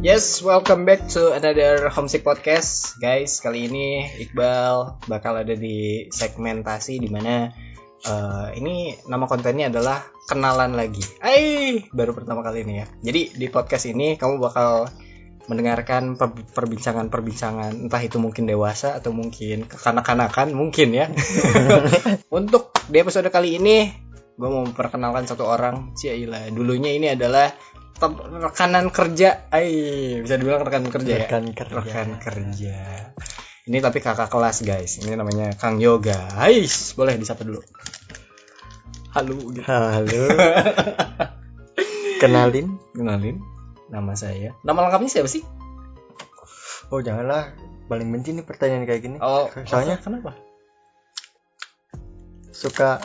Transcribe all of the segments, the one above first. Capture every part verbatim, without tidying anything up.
Yes, welcome back to another Homesick Podcast, guys. Kali ini Iqbal bakal ada di segmentasi dimana uh, ini nama kontennya adalah Kenalan Lagi. Ay, baru pertama kali ini ya. Jadi di podcast ini kamu bakal mendengarkan perbincangan-perbincangan, entah itu mungkin dewasa atau mungkin kekanak-kanakan, mungkin ya. Untuk di episode kali ini, gue mau memperkenalkan satu orang. Ciailah, dulunya ini adalah rekanan kerja, ay, bisa dibilang rekan kerja, rekan ya? kerja, rekan kerja. Ini tapi kakak kelas, guys. Ini namanya Kang Yoga. Ais, boleh disapa dulu. Halo, halo. Kenalin, kenalin. Nama saya. Nama lengkapnya siapa sih? Oh, janganlah. Paling benci nih pertanyaan kayak gini. Oh, soalnya kenapa? Suka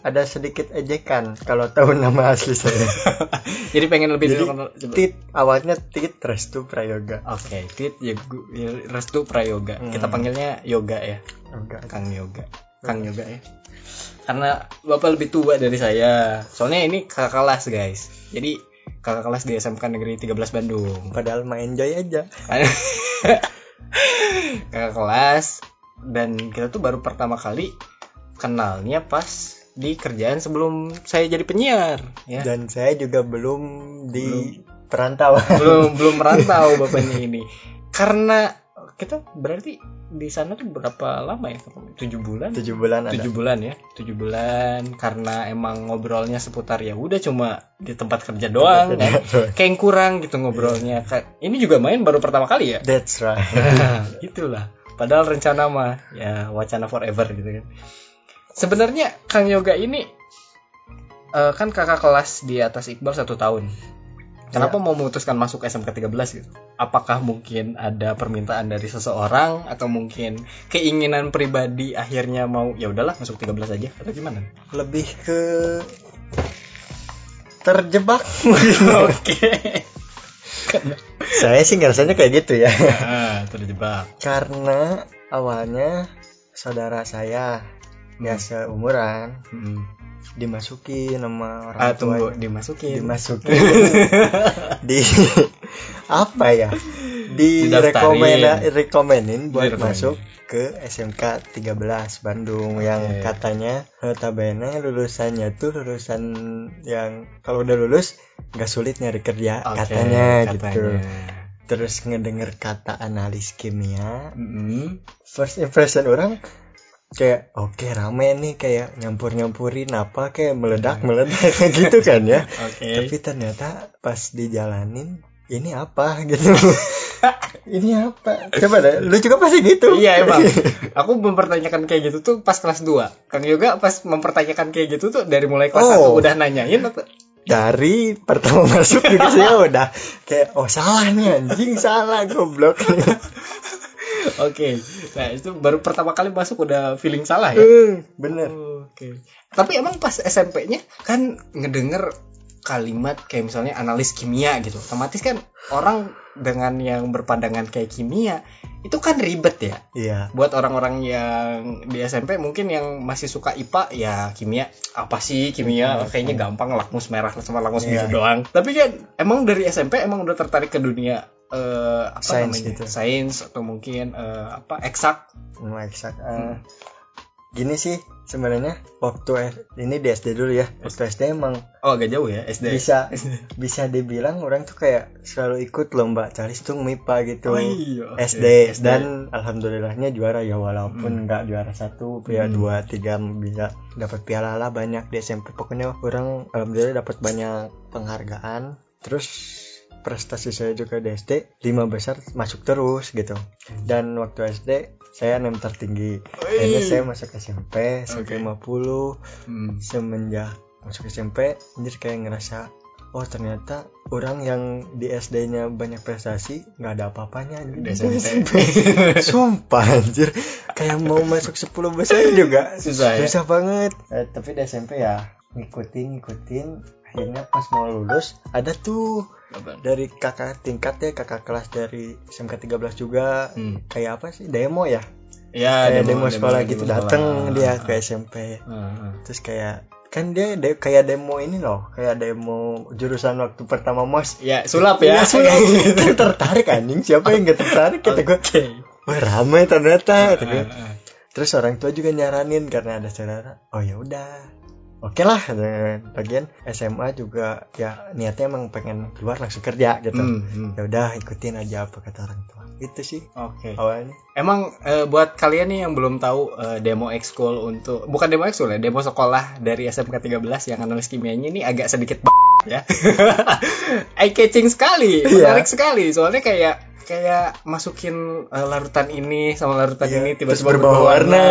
ada sedikit ejekan kalau tahu nama asli saya. Jadi pengen lebih Jadi, dulu. Tit awalnya Tit Restu Prayoga. Oke, okay, Tit Restu Prayoga. Hmm. Kita panggilnya Yoga ya. Yoga. Kang Yoga. Kang Yoga ya. Karena bapak lebih tua dari saya. Soalnya ini kakak kelas, guys. Jadi kakak kelas di S M K Negeri tiga belas Bandung. Padahal main enjoy aja. Kakak kelas, dan kita tuh baru pertama kali kenalnya pas di kerjaan sebelum saya jadi penyiar ya. Dan saya juga belum di belum, perantau belum belum merantau bapaknya ini, karena kita berarti di sana tuh berapa lama ya, tujuh bulan tujuh bulan tujuh bulan ya tujuh bulan, karena emang ngobrolnya seputar ya udah cuma di tempat kerja doang kan. Kayak yang kurang gitu ngobrolnya. Ini juga main baru pertama kali ya. That's right. Nah, itulah, padahal rencana mah ya wacana forever gitu kan. Sebenarnya Kang Yoga ini uh, kan kakak kelas di atas Iqbal satu tahun. Kenapa ya. Mau memutuskan masuk S M K tiga belas gitu? Apakah mungkin ada permintaan dari seseorang atau mungkin keinginan pribadi akhirnya mau ya udahlah masuk tiga belas aja atau gimana? Lebih ke terjebak. Oke. Saya sih ngerasanya kayak gitu ya. Nah, terjebak. Karena awalnya saudara saya ya seumuran, hmm. dimasukin sama orang ah, tua, dimasukin, dimasukin, di apa ya, direkomenda, rekomenin buat Didaftarin. masuk ke S M K tiga belas Bandung. Okay. Yang katanya notabene lulusannya tuh lulusan yang kalau udah lulus nggak sulit nyari kerja, okay, katanya, katanya gitu. Terus ngedenger kata analis kimia, mm-hmm. first impression orang kayak oke okay, rame nih, kayak nyampur-nyampurin apa, kayak meledak-meledak gitu kan ya. Okay. Tapi ternyata pas dijalanin ini apa gitu. Ini apa? Coba deh, lu juga pasti gitu. Iya emang. Aku mempertanyakan kayak gitu tuh pas kelas dua. Kang Yoga pas mempertanyakan kayak gitu tuh dari mulai kelas oh. satu udah nanyain atau dari pertama masuk juga saya udah kayak oh salah nih anjing, salah goblok. Oke, okay. Nah itu baru pertama kali masuk udah feeling salah ya? Uh, bener. Oh, oke. Okay. Tapi emang pas S M P-nya kan ngedenger kalimat kayak misalnya analis kimia gitu, otomatis kan orang dengan yang berpandangan kayak kimia itu kan ribet ya? Iya. Buat orang-orang yang di S M P mungkin yang masih suka I P A ya kimia apa sih kimia? Nah, kayaknya gampang, lakmus merah sama lakmus biru iya. doang. Tapi kan emang dari S M P emang udah tertarik ke dunia Uh, apa science namanya gitu. Science atau mungkin uh, apa eksak hmm, eksak uh, hmm. Gini sih sebenarnya waktu ini di S D dulu ya, waktu S D emang oh agak jauh ya S D bisa bisa dibilang orang tuh kayak selalu ikut lomba calistung M I P A gitu. Oh, iya, okay. S D, S D dan alhamdulillahnya juara ya, walaupun nggak hmm. juara satu ya hmm. dua tiga bisa dapat piala lah banyak di S M P, pokoknya orang alhamdulillah dapat banyak penghargaan. Terus prestasi saya juga di S D lima besar masuk terus gitu. Dan waktu S D saya nem tertinggi. Akhirnya saya masuk S M P sampai okay. lima puluh. Hmm. Semenjak masuk S M P anjir kayak ngerasa oh ternyata orang yang di S D-nya banyak prestasi nggak ada apa-apanya di S M P. Sumpah anjir kayak mau masuk sepuluh besar juga susah, susah ya? Banget eh, tapi di S M P ya ngikutin ngikutin akhirnya pas mau lulus ada tuh Abang. Dari kakak tingkat ya, kakak kelas dari S M K tiga belas juga hmm. kayak apa sih, demo ya ya kayak demo, demo sekolah demo, gitu datang dia ke S M P uh, uh. terus kayak kan dia de- kayak demo ini loh, kayak demo jurusan waktu pertama mos ya sulap ya, ya sulap gitu. Tertarik anjing, siapa yang nggak tertarik kata gue, wah ramai ternyata kata gue. Terus orang tua juga nyaranin karena ada saudara, oh ya udah oke lah. Bagian S M A juga ya niatnya emang pengen keluar langsung kerja gitu, mm, mm. ya udah ikutin aja apa kata orang tua. Itu sih okay. awalnya. Emang e, buat kalian nih yang belum tahu e, demo ekskul untuk bukan demo ekskul ya, demo sekolah dari S M K tiga belas yang analis kimianya ini agak sedikit b**** ya. Eye catching sekali, menarik yeah. sekali. Soalnya kayak kayak masukin e, larutan ini sama larutan yeah. ini tiba-tiba berubah warna.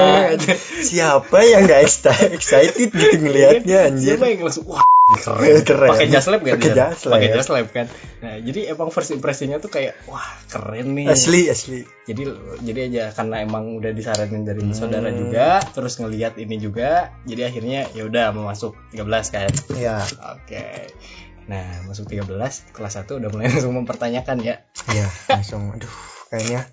Siapa yang enggak excited gitu ngelihatnya anjir. Siapa yang langsung wah keren, keren. Pakai jas lab kan, pakai jas lab, pakai jas lab kan. Nah jadi emang first impression-nya tuh kayak wah keren nih, asli asli. Jadi jadi aja karena emang udah disaranin dari hmm. saudara juga, terus ngelihat ini juga, jadi akhirnya ya udah mau masuk tiga belas kan. Iya. Oke. Okay. Nah masuk tiga belas kelas satu udah mulai langsung mempertanyakan ya. Iya langsung. Aduh kayaknya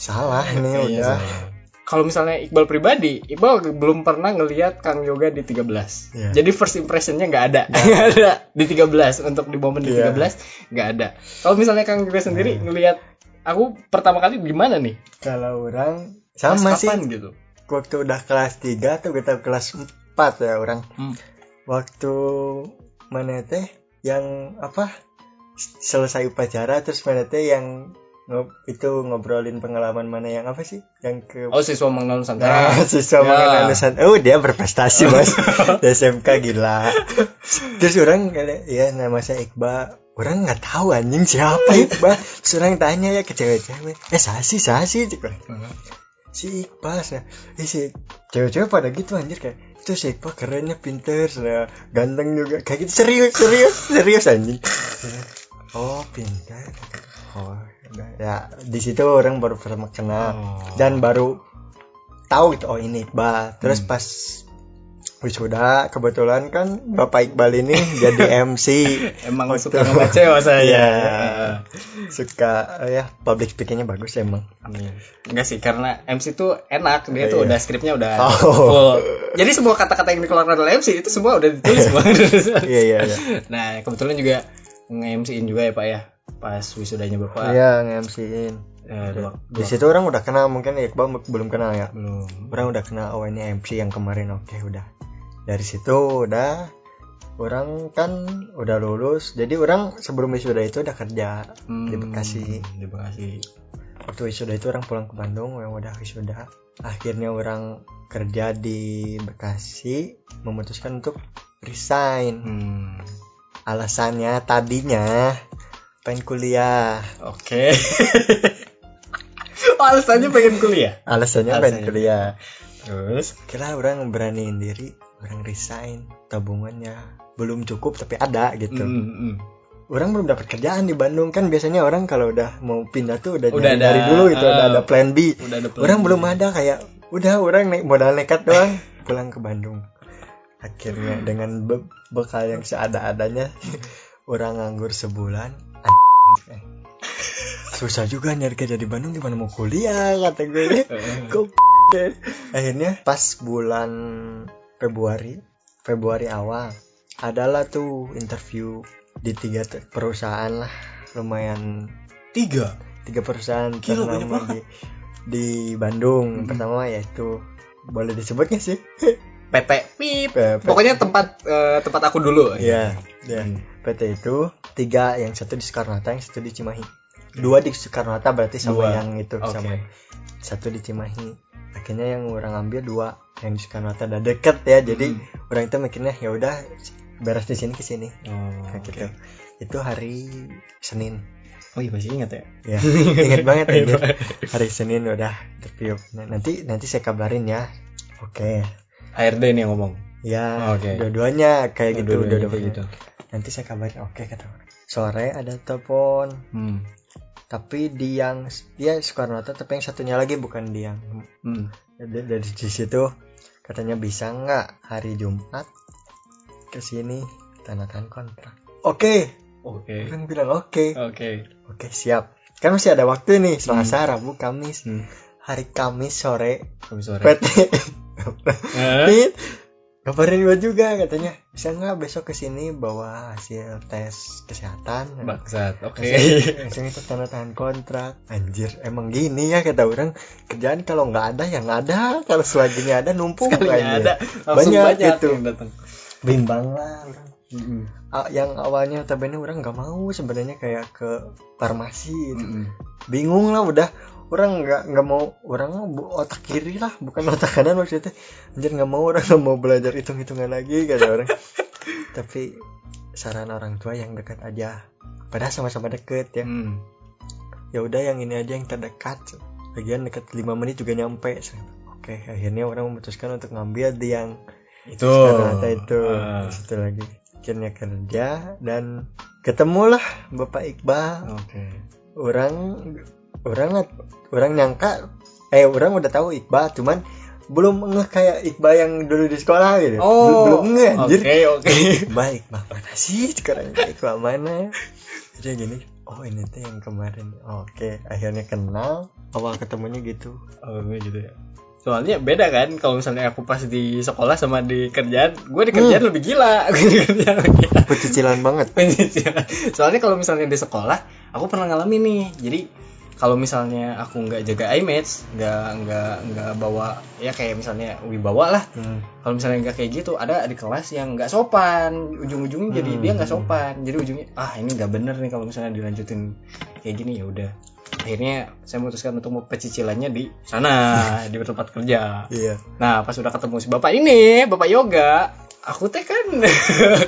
salah nih kayaknya udah. Salah. Kalau misalnya Iqbal pribadi, Iqbal belum pernah ngelihat Kang Yoga di tiga belas. Yeah. Jadi first impression-nya enggak ada. Enggak ada di tiga belas, untuk di momen yeah. di tiga belas enggak ada. Kalau misalnya Kang Yoga sendiri yeah. ngelihat aku pertama kali gimana nih? Kalau orang sama sih gitu. Waktu udah kelas tiga atau kita kelas empat ya orang. Hmm. Waktu mana teh yang apa? Selesai upacara terus mana teh yang Ngob, itu ngobrolin pengalaman mana yang apa sih yang ke oh siswa mengenal Nusantara nah, siswa ya. mengenal Nusantara oh dia berprestasi mas di S M K gila. Terus orang ya nama saya Iqbal, orang nggak tahu anjing siapa Iqbal. Terus orang tanya ya ke cewek-cewek, eh sasi sasi si Iqbal nah eh, si cewek-cewek pada gitu anjir kayak itu si Iqbal kerennya pinter nah, ganteng juga kayak gitu serius serius serius anjing. Oh pinter oh ya di situ orang baru pertama kenal oh. dan baru tahu itu oh ini Iqbal. Terus hmm. pas wisuda kebetulan kan Bapak Iqbal ini jadi M C. Emang waktu, suka sama cewek saya ya, suka ya public speakingnya bagus emang. Enggak sih karena M C tuh enak dia oh, tuh iya. udah skripnya udah oh. full. Jadi semua kata-kata yang dikeluarkan oleh M C itu semua udah ditulis semua. Iya iya. Nah kebetuin juga nge-M C-in juga ya Pak ya pas wisudanya Bapak. Iya, nge-M C-in. Ya, di situ orang udah kenal, mungkin Iqbal belum kenal ya. Belum. Orang udah kenal oh ini M C yang kemarin. Oke, udah. Dari situ udah orang kan udah lulus. Jadi orang sebelum wisuda itu udah kerja hmm, di Bekasi. Di Bekasi. Waktu wisuda itu orang pulang ke Bandung, yang udah wisuda. Akhirnya orang kerja di Bekasi memutuskan untuk resign. Hmm. Alasannya tadinya pengen kuliah. Oke. Okay. oh, alasannya pengen kuliah. Alasannya, alasannya pengen kuliah. Terus kira orang beraniin diri, orang resign, tabungannya belum cukup tapi ada gitu. Mm-hmm. Orang belum dapat kerjaan di Bandung kan biasanya orang kalau udah mau pindah tuh udah, udah nyari ada, dari dulu gitu, uh, udah ada plan B. Udah ada plan orang B. Belum ada kayak udah orang naik modal nekat doang pulang ke Bandung. Akhirnya hmm. dengan be- bekal yang seada-adanya orang nganggur sebulan. An- Susah juga nyari kerja di Bandung, gimana mau kuliah kata gue. Kok akhirnya pas bulan Februari, Februari awal adalah tuh interview di tiga te- perusahaan lah, lumayan tiga, tiga perusahaan ternama di, di Bandung. Hmm. Pertama yaitu boleh disebutnya sih. P T, pip. P T. Pokoknya tempat uh, tempat aku dulu. Iya, yeah, yeah. P T itu tiga, yang satu di Soekarno Hatta, yang satu di Cimahi. Dua di Soekarno Hatta berarti sama dua. Yang itu okay. sama. Satu di Cimahi. Akhirnya yang orang ambil dua, yang di Soekarno Hatta udah deket ya. Jadi hmm. orang itu mikirnya ya udah beres di sini ke sini. Oh, nah, gitu. Okay. Itu hari Senin. Oh iya masih ingat ya? Ya ingat banget ya. Hari Senin udah interview. Nah, nanti nanti saya kabarin ya. Oke. Okay. H R D ini yang ngomong. Ya, okay. dua-duanya kayak oh, gitu, dua-duanya dua-duanya. gitu. Nanti saya kabarin. Oke, okay, kata orang. Sore ada telepon. Hmm. Tapi di yang dia ya, Soekarno Hatta, tapi yang satunya lagi bukan dia. Hmm. D- dari situ katanya bisa nggak hari Jumat ke sini Tandakan kontrak. Oke. Oke. Kan bilang oke. Oke. Oke, siap. Kan masih ada waktu nih, Selasa, hmm. Rabu, Kamis. Hmm. Hari Kamis sore. Kamis sore. P T. Tit, kabarin gue juga katanya. Bisa nggak besok kesini bawa hasil tes kesehatan? Baksat, oke. Okay. Langsung itu tanda tangan kontrak. Anjir, emang gini ya kata orang. Kerjaan kalau nggak ada ya nggak ada. Kalau selanjutnya ada numpuk kayaknya. Banyak, banyak gitu. Bimbang lah. Mm-hmm. Yang awalnya tabene orang nggak mau sebenarnya kayak ke farmasi gitu. Mm-hmm. Bingung lah udah orang nggak nggak mau orang otak kiri lah bukan otak kanan maksudnya anjir nggak mau orang nggak mau belajar hitung-hitungan lagi kata orang. Tapi saran orang tua yang dekat aja padahal sama-sama deket ya. Mm. Ya udah yang ini aja yang terdekat bagian dekat lima menit juga nyampe. Oke akhirnya orang memutuskan untuk ngambil di yang itu kata itu uh. Itu lagi akhirnya kerja dan ketemulah Bapak Iqbal. Okay. Orang orang orang nyangka eh orang udah tahu Iqbal cuman belum ngeh kayak Iqbal yang dulu di sekolah gitu. Oh, belum ngeh anjir. Oke okay, oke. Okay. Iqbal Iqbal mana sih sekarang Iqbal mana? Jadi gini, oh ini tuh yang kemarin. Oke, okay. Akhirnya kenal. Awal ketemunya gitu. Awalnya gitu ya. Soalnya beda kan kalau misalnya aku pas di sekolah sama di kerjaan, gue di kerjaan hmm. lebih gila. Pencicilan banget. Pencicilan. Soalnya kalau misalnya di sekolah, aku pernah ngalamin nih. Jadi kalau misalnya aku nggak jaga image, nggak nggak nggak bawa ya kayak misalnya wibawa lah. Hmm. Kalau misalnya nggak kayak gitu, ada di kelas yang nggak sopan. Ujung-ujungnya jadi hmm. dia nggak sopan. Jadi ujungnya ah ini nggak bener nih kalau misalnya dilanjutin kayak gini ya udah. Akhirnya saya memutuskan untuk mau pecicilannya di sana, di tempat kerja. Iya. Nah, pas sudah ketemu si Bapak ini, Bapak Yoga, aku teh kan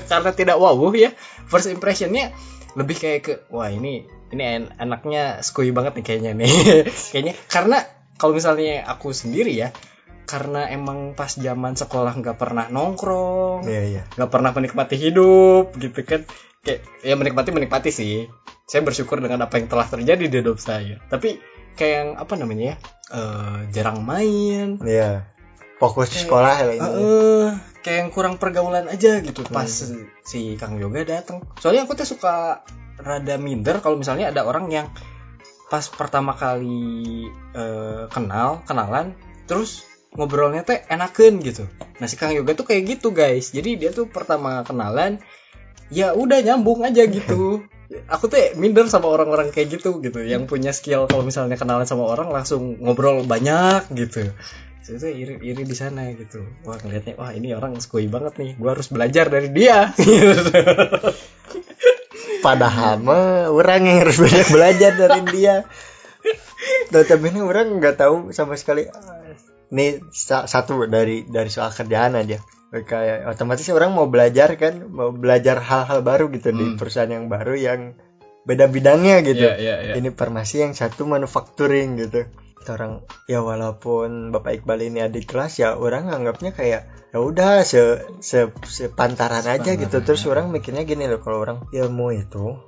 karena tidak wow ya, first impressionnya lebih kayak ke, wah ini ini en- anaknya skui banget nih kayaknya nih. Kayaknya karena kalau misalnya aku sendiri ya, karena emang pas zaman sekolah nggak pernah nongkrong, iya, iya. nggak pernah menikmati hidup gitu kan, kayak ya menikmati menikmati sih. Saya bersyukur dengan apa yang telah terjadi di hidup saya. Tapi kayak yang apa namanya ya, uh, jarang main. Iya. Fokus kayak, sekolah lah ini. Uh, kayak yang kurang pergaulan aja gitu. Pas hmm. si Kang Yoga datang. Soalnya aku tuh suka rada minder kalau misalnya ada orang yang pas pertama kali uh, kenal, kenalan, terus ngobrolnya teh enakeun gitu. Nah si Kang Yoga tuh kayak gitu guys. Jadi dia tuh pertama kenalan, ya udah nyambung aja gitu. Aku tuh minder sama orang-orang kayak gitu gitu yang punya skill kalau misalnya kenalan sama orang langsung ngobrol banyak gitu. Saya tuh iri-iri di sana gitu. Wah ngeliatnya wah ini orang skui banget nih. Gua harus belajar dari dia. Padahal mah orang yang harus banyak belajar dari dia. Tapi ini orang nggak tahu sama sekali. Nih satu dari dari soal kerjaan aja. Kayak otomatis orang mau belajar kan, mau belajar hal-hal baru gitu hmm. di perusahaan yang baru yang beda bidangnya gitu. Yeah, yeah, yeah. Ini farmasi yang satu manufacturing gitu. Orang ya walaupun Bapak Iqbal ini adik kelas ya orang anggapnya kayak ya udah se se sepantaran aja gitu. Terus orang mikirnya gini loh kalau orang ilmu itu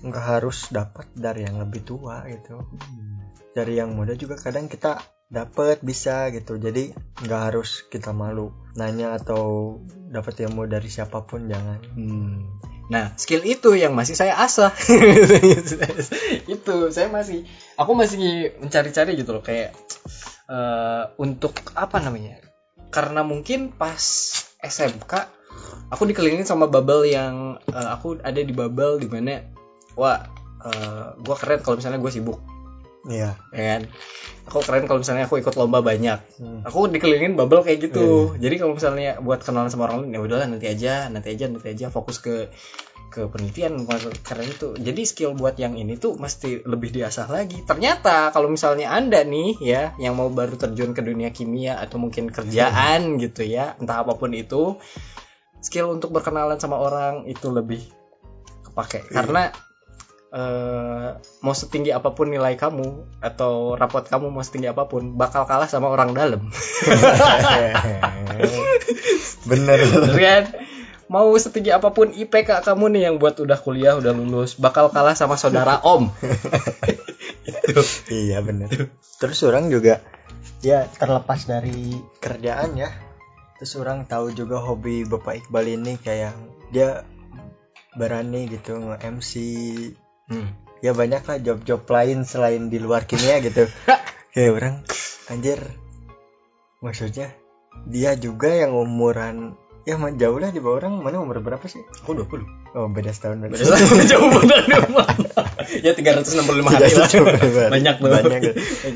nggak harus dapat dari yang lebih tua gitu. Hmm. Dari yang muda juga kadang kita dapat bisa gitu jadi nggak harus kita malu nanya atau dapat ilmu dari siapapun jangan. Hmm. Nah skill itu yang masih saya asah. Itu saya masih aku masih mencari-cari gitu loh kayak uh, untuk apa namanya karena mungkin pas S M K aku dikelilingin sama bubble yang uh, aku ada di bubble di mana wah uh, gue keren kalau misalnya gue sibuk. Iya, kan. Aku keren kalau misalnya aku ikut lomba banyak. Hmm. Aku dikelilingin bubble kayak gitu. Hmm. Jadi kalau misalnya buat kenalan sama orang lain ya udahlah nanti aja, nanti aja, nanti aja fokus ke ke penelitian karena itu. Jadi skill buat yang ini tuh mesti lebih diasah lagi. Ternyata kalau misalnya Anda nih ya yang mau baru terjun ke dunia kimia atau mungkin kerjaan hmm. gitu ya, entah apapun itu, skill untuk berkenalan sama orang itu lebih kepake. Hmm. Karena Uh, mau setinggi apapun nilai kamu atau rapot kamu mau setinggi apapun bakal kalah sama orang dalam. Bener kan? Mau setinggi apapun I P K kamu nih yang buat udah kuliah udah lulus bakal kalah sama saudara om. Iya bener. Terus orang juga ya terlepas dari kerjaan ya. Terus orang tahu juga hobi Bapak Iqbal ini kayak dia berani gitu nge-M C. Hmm. Ya banyak lah job-job lain selain di luar kimia gitu. Ya orang anjir, maksudnya dia juga yang umuran ya jauh lah di bawah orang. Mana umur berapa sih? Aku dua puluh. Oh beda setahun. Beda setahun jauh banget. Ya tiga ratus enam puluh lima hari lah. Banyak banget.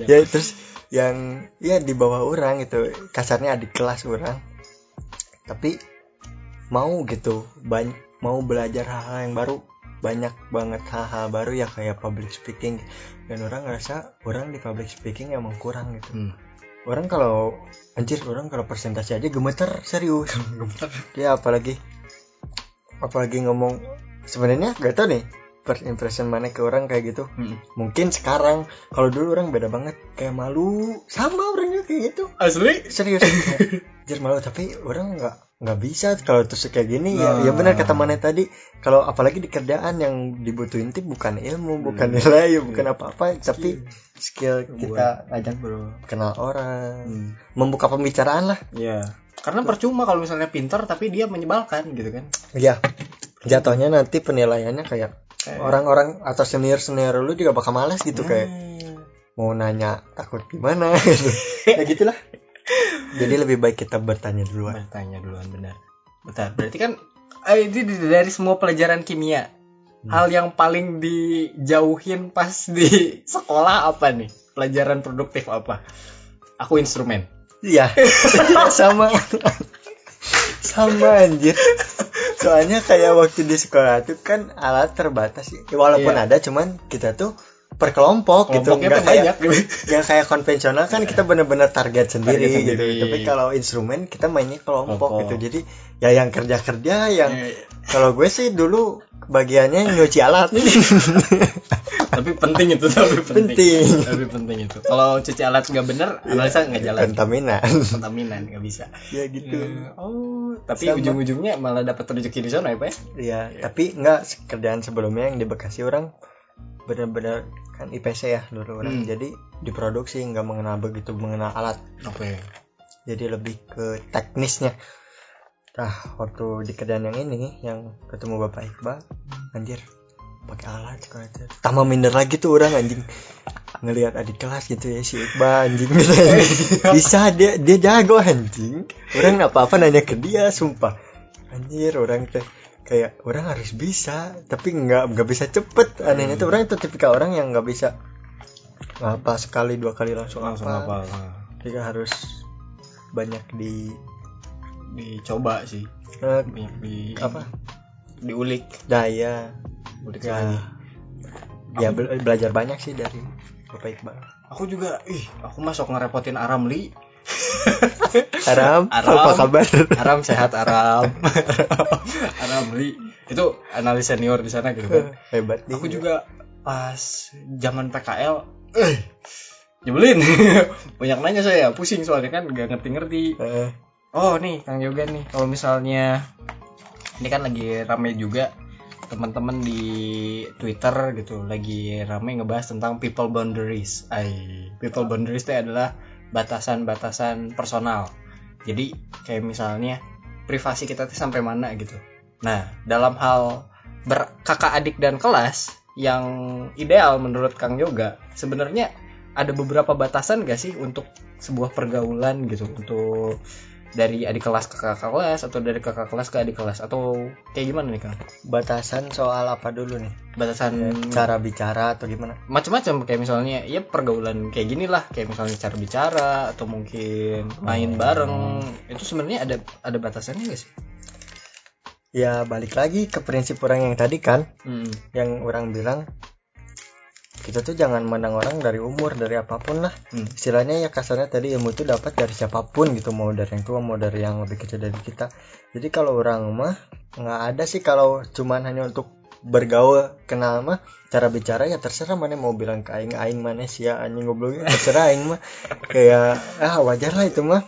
Ya terus yang ya di bawah orang itu kasarnya adik kelas orang, tapi mau gitu banyak, mau belajar hal-hal yang baru, banyak banget hal-hal baru ya kayak public speaking, dan orang ngerasa orang di public speaking emang kurang gitu. Hmm. Orang kalau anjir orang kalau presentasi aja gemeter serius. Gemeter. Ya apalagi apalagi ngomong, sebenarnya gak tau nih first impression mana ke orang kayak gitu. Hmm. Mungkin sekarang, kalau dulu orang beda banget, kayak malu, sama orangnya kayak gitu. Asli? Serius. Anjir malu, tapi orang nggak nggak bisa kalau terus kayak gini. Nah. Ya, ya benar kata mana tadi. Kalau apalagi di kerjaan yang dibutuhin itu bukan ilmu, bukan nilai, hmm. bukan apa-apa, skill. Tapi skill kita ajak bro, kenal orang, hmm. membuka pembicaraan lah. Iya. Karena percuma kalau misalnya pintar tapi dia menyebalkan gitu kan? Iya. Jatuhnya nanti penilaiannya kayak eh. orang-orang atau senior-senior lu juga bakal malas gitu, hmm. kayak mau nanya takut gimana gitu. Ya gitulah. Jadi lebih baik kita bertanya duluan. Bertanya duluan benar. Bentar, berarti kan itu dari semua pelajaran kimia, hmm. hal yang paling dijauhin pas di sekolah apa nih? Pelajaran produktif apa? Aku instrumen. Iya. Sama. Sama anjir. Soalnya kayak waktu di sekolah itu kan alat terbatas ya. Walaupun iya. ada, cuman kita tuh per kelompok gitu. Nggak kayak, nggak kayak konvensional kan kita bener-bener target sendiri, target sendiri gitu. Tapi kalau instrumen kita mainnya kelompok, kelompok gitu. Jadi ya yang kerja-kerja yang yeah. kalau gue sih dulu bagiannya nyuci alat. Tapi penting itu, tapi penting. penting. Tapi penting itu. Kalau cuci alat nggak bener, analisa nggak jalan. Kontaminan. Kontaminan nggak bisa. Ya gitu. Hmm. Oh, tapi sama. Ujung-ujungnya malah dapat rezeki di sana ya, Pak? Iya, ya. Tapi nggak, kerjaan sebelumnya yang di Bekasi orang benar-benar kan I P C ya dulu orang. Hmm. Jadi diproduksi nggak mengenal begitu mengenal alat. Oke. Okay. Jadi lebih ke teknisnya. Nah, waktu di kerjaan yang ini yang ketemu Bapak Iqbal, anjir. Pakai alat sekolah itu tambah minder lagi tuh orang anjing. Ngelihat adik kelas gitu ya si Iqbal anjing. Bisa dia dia jago anjing. Orang apa-apa nanya ke dia sumpah. Anjir orang teh kayak orang harus bisa tapi nggak nggak bisa cepet. Anehnya tuh orang itu tipikal orang yang nggak bisa apa sekali dua kali langsung langsung apa. Jadi harus banyak di dicoba sih. Uh, di apa? Diulik. Daya. Udah ya, ya be- belajar banyak sih dari Bapak Iqbal. Aku juga, ih, aku masuk ngerepotin Aram Li. Aram, Aram, apa kabar? Aram sehat Aram. Aram Li itu analis senior di sana gitu kan. Hebat nih. Aku juga pas zaman P K L, eh, nyebelin. Banyak nanya saya, pusing soalnya kan gak ngerti-ngerti. Uh. Oh nih, Kang Yoga nih, kalau misalnya ini kan lagi rame juga. Teman-teman di Twitter gitu lagi ramai ngebahas tentang people boundaries. Ay, people boundaries itu adalah batasan-batasan personal. Jadi kayak misalnya privasi kita tuh sampai mana gitu. Nah, dalam hal ber- kakak adik dan kelas yang ideal menurut Kang Yoga, sebenarnya ada beberapa batasan gak sih untuk sebuah pergaulan gitu, untuk dari adik kelas ke kakak kelas atau dari kakak kelas ke adik kelas atau kayak gimana nih Kang? Batasan soal apa dulu nih? Batasan ya, cara bicara atau gimana? Macam-macam kayak misalnya ya pergaulan kayak gini lah, kayak misalnya cara bicara atau mungkin main bareng. Hmm. Itu sebenarnya ada ada batasannya gak sih? Ya balik lagi ke prinsip orang yang tadi kan. Hmm. Yang orang bilang kita tuh jangan mandang orang dari umur, dari apapun lah. Hmm. Istilahnya ya kasarnya tadi ilmu itu dapat dari siapapun gitu, mau dari yang tua, mau dari yang lebih kecil dari kita. Jadi kalau orang mah nggak ada sih kalau cuman hanya untuk bergaul, kenal mah cara bicara ya terserah mana mau bilang ke aing aing mana sih ya anjing goblok terserah aing mah kayak ah wajar lah itu mah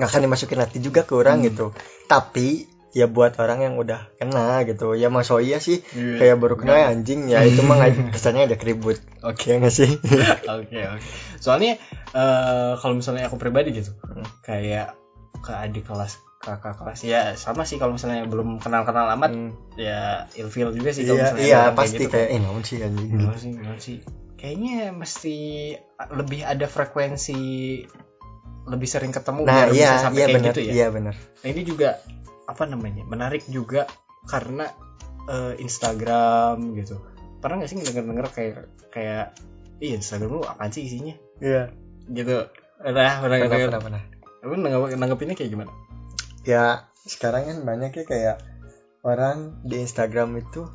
nggak akan dimasukin hati juga ke orang. Hmm. Gitu. Tapi ya buat orang yang udah kena gitu ya mas, oh iya sih yeah. kayak baru kena yeah. anjing ya itu mah kesannya ada keribut. Oke okay. nggak sih? Oke okay, oke okay. Soalnya uh, kalau misalnya aku pribadi gitu hmm. kayak ke adik kelas kakak kelas ya sama sih kalau misalnya belum kenal-kenal amat hmm. ya ilfeel juga sih kalau iya, misalnya iya pasti kayak, gitu. kayak eh namun sih anjing namun sih namun sih kayaknya mesti lebih ada frekuensi lebih sering ketemu nah, biar iya, bisa sampai iya, kayak bener, gitu ya iya benar nah, ini juga apa namanya menarik juga karena uh, Instagram gitu pernah nggak sih denger-denger kayak kayak iya Instagram lu apaan sih isinya iya gitu nah pernah pernah pernah lu nanggap nanggapinnya kayak gimana? Ya sekarang kan banyak ya kayak orang di Instagram itu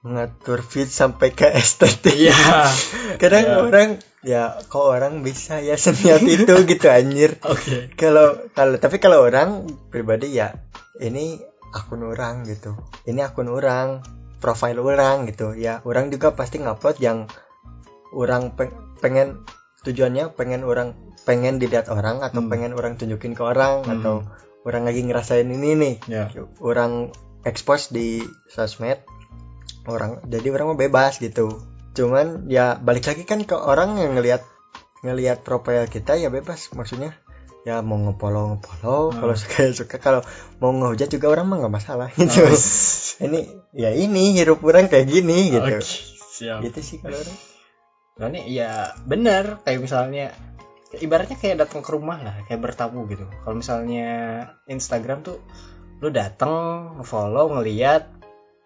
mengatur feed sampai ke estetik. Yeah. Kadang yeah. orang ya kok orang bisa ya seniat itu gitu anjir. Oke. Okay. Kalau kalau tapi kalau orang pribadi ya ini akun orang gitu. Ini akun orang, profil orang gitu. Ya orang juga pasti ngupload yang orang peng- pengen tujuannya pengen orang pengen dilihat orang atau hmm. pengen orang tunjukin ke orang hmm. atau orang lagi ngerasain ini nih, yeah. orang expose di sosmed, orang jadi orang mau bebas gitu. Cuman ya balik lagi kan ke orang yang ngelihat ngelihat profil kita ya bebas, maksudnya ya mau ngefollow ngefollow, hmm. kalau suka suka, kalau mau ngehujat juga orang mah nggak masalah gitu. Oh. ini ya ini hidup orang kayak gini gitu. Okay, siap. Gitu sih kalau orang. Nah ini ya benar kayak misalnya. Ibaratnya kayak datang ke rumah lah, kayak bertamu gitu. Kalau misalnya Instagram tuh lu datang, follow, ngeliat,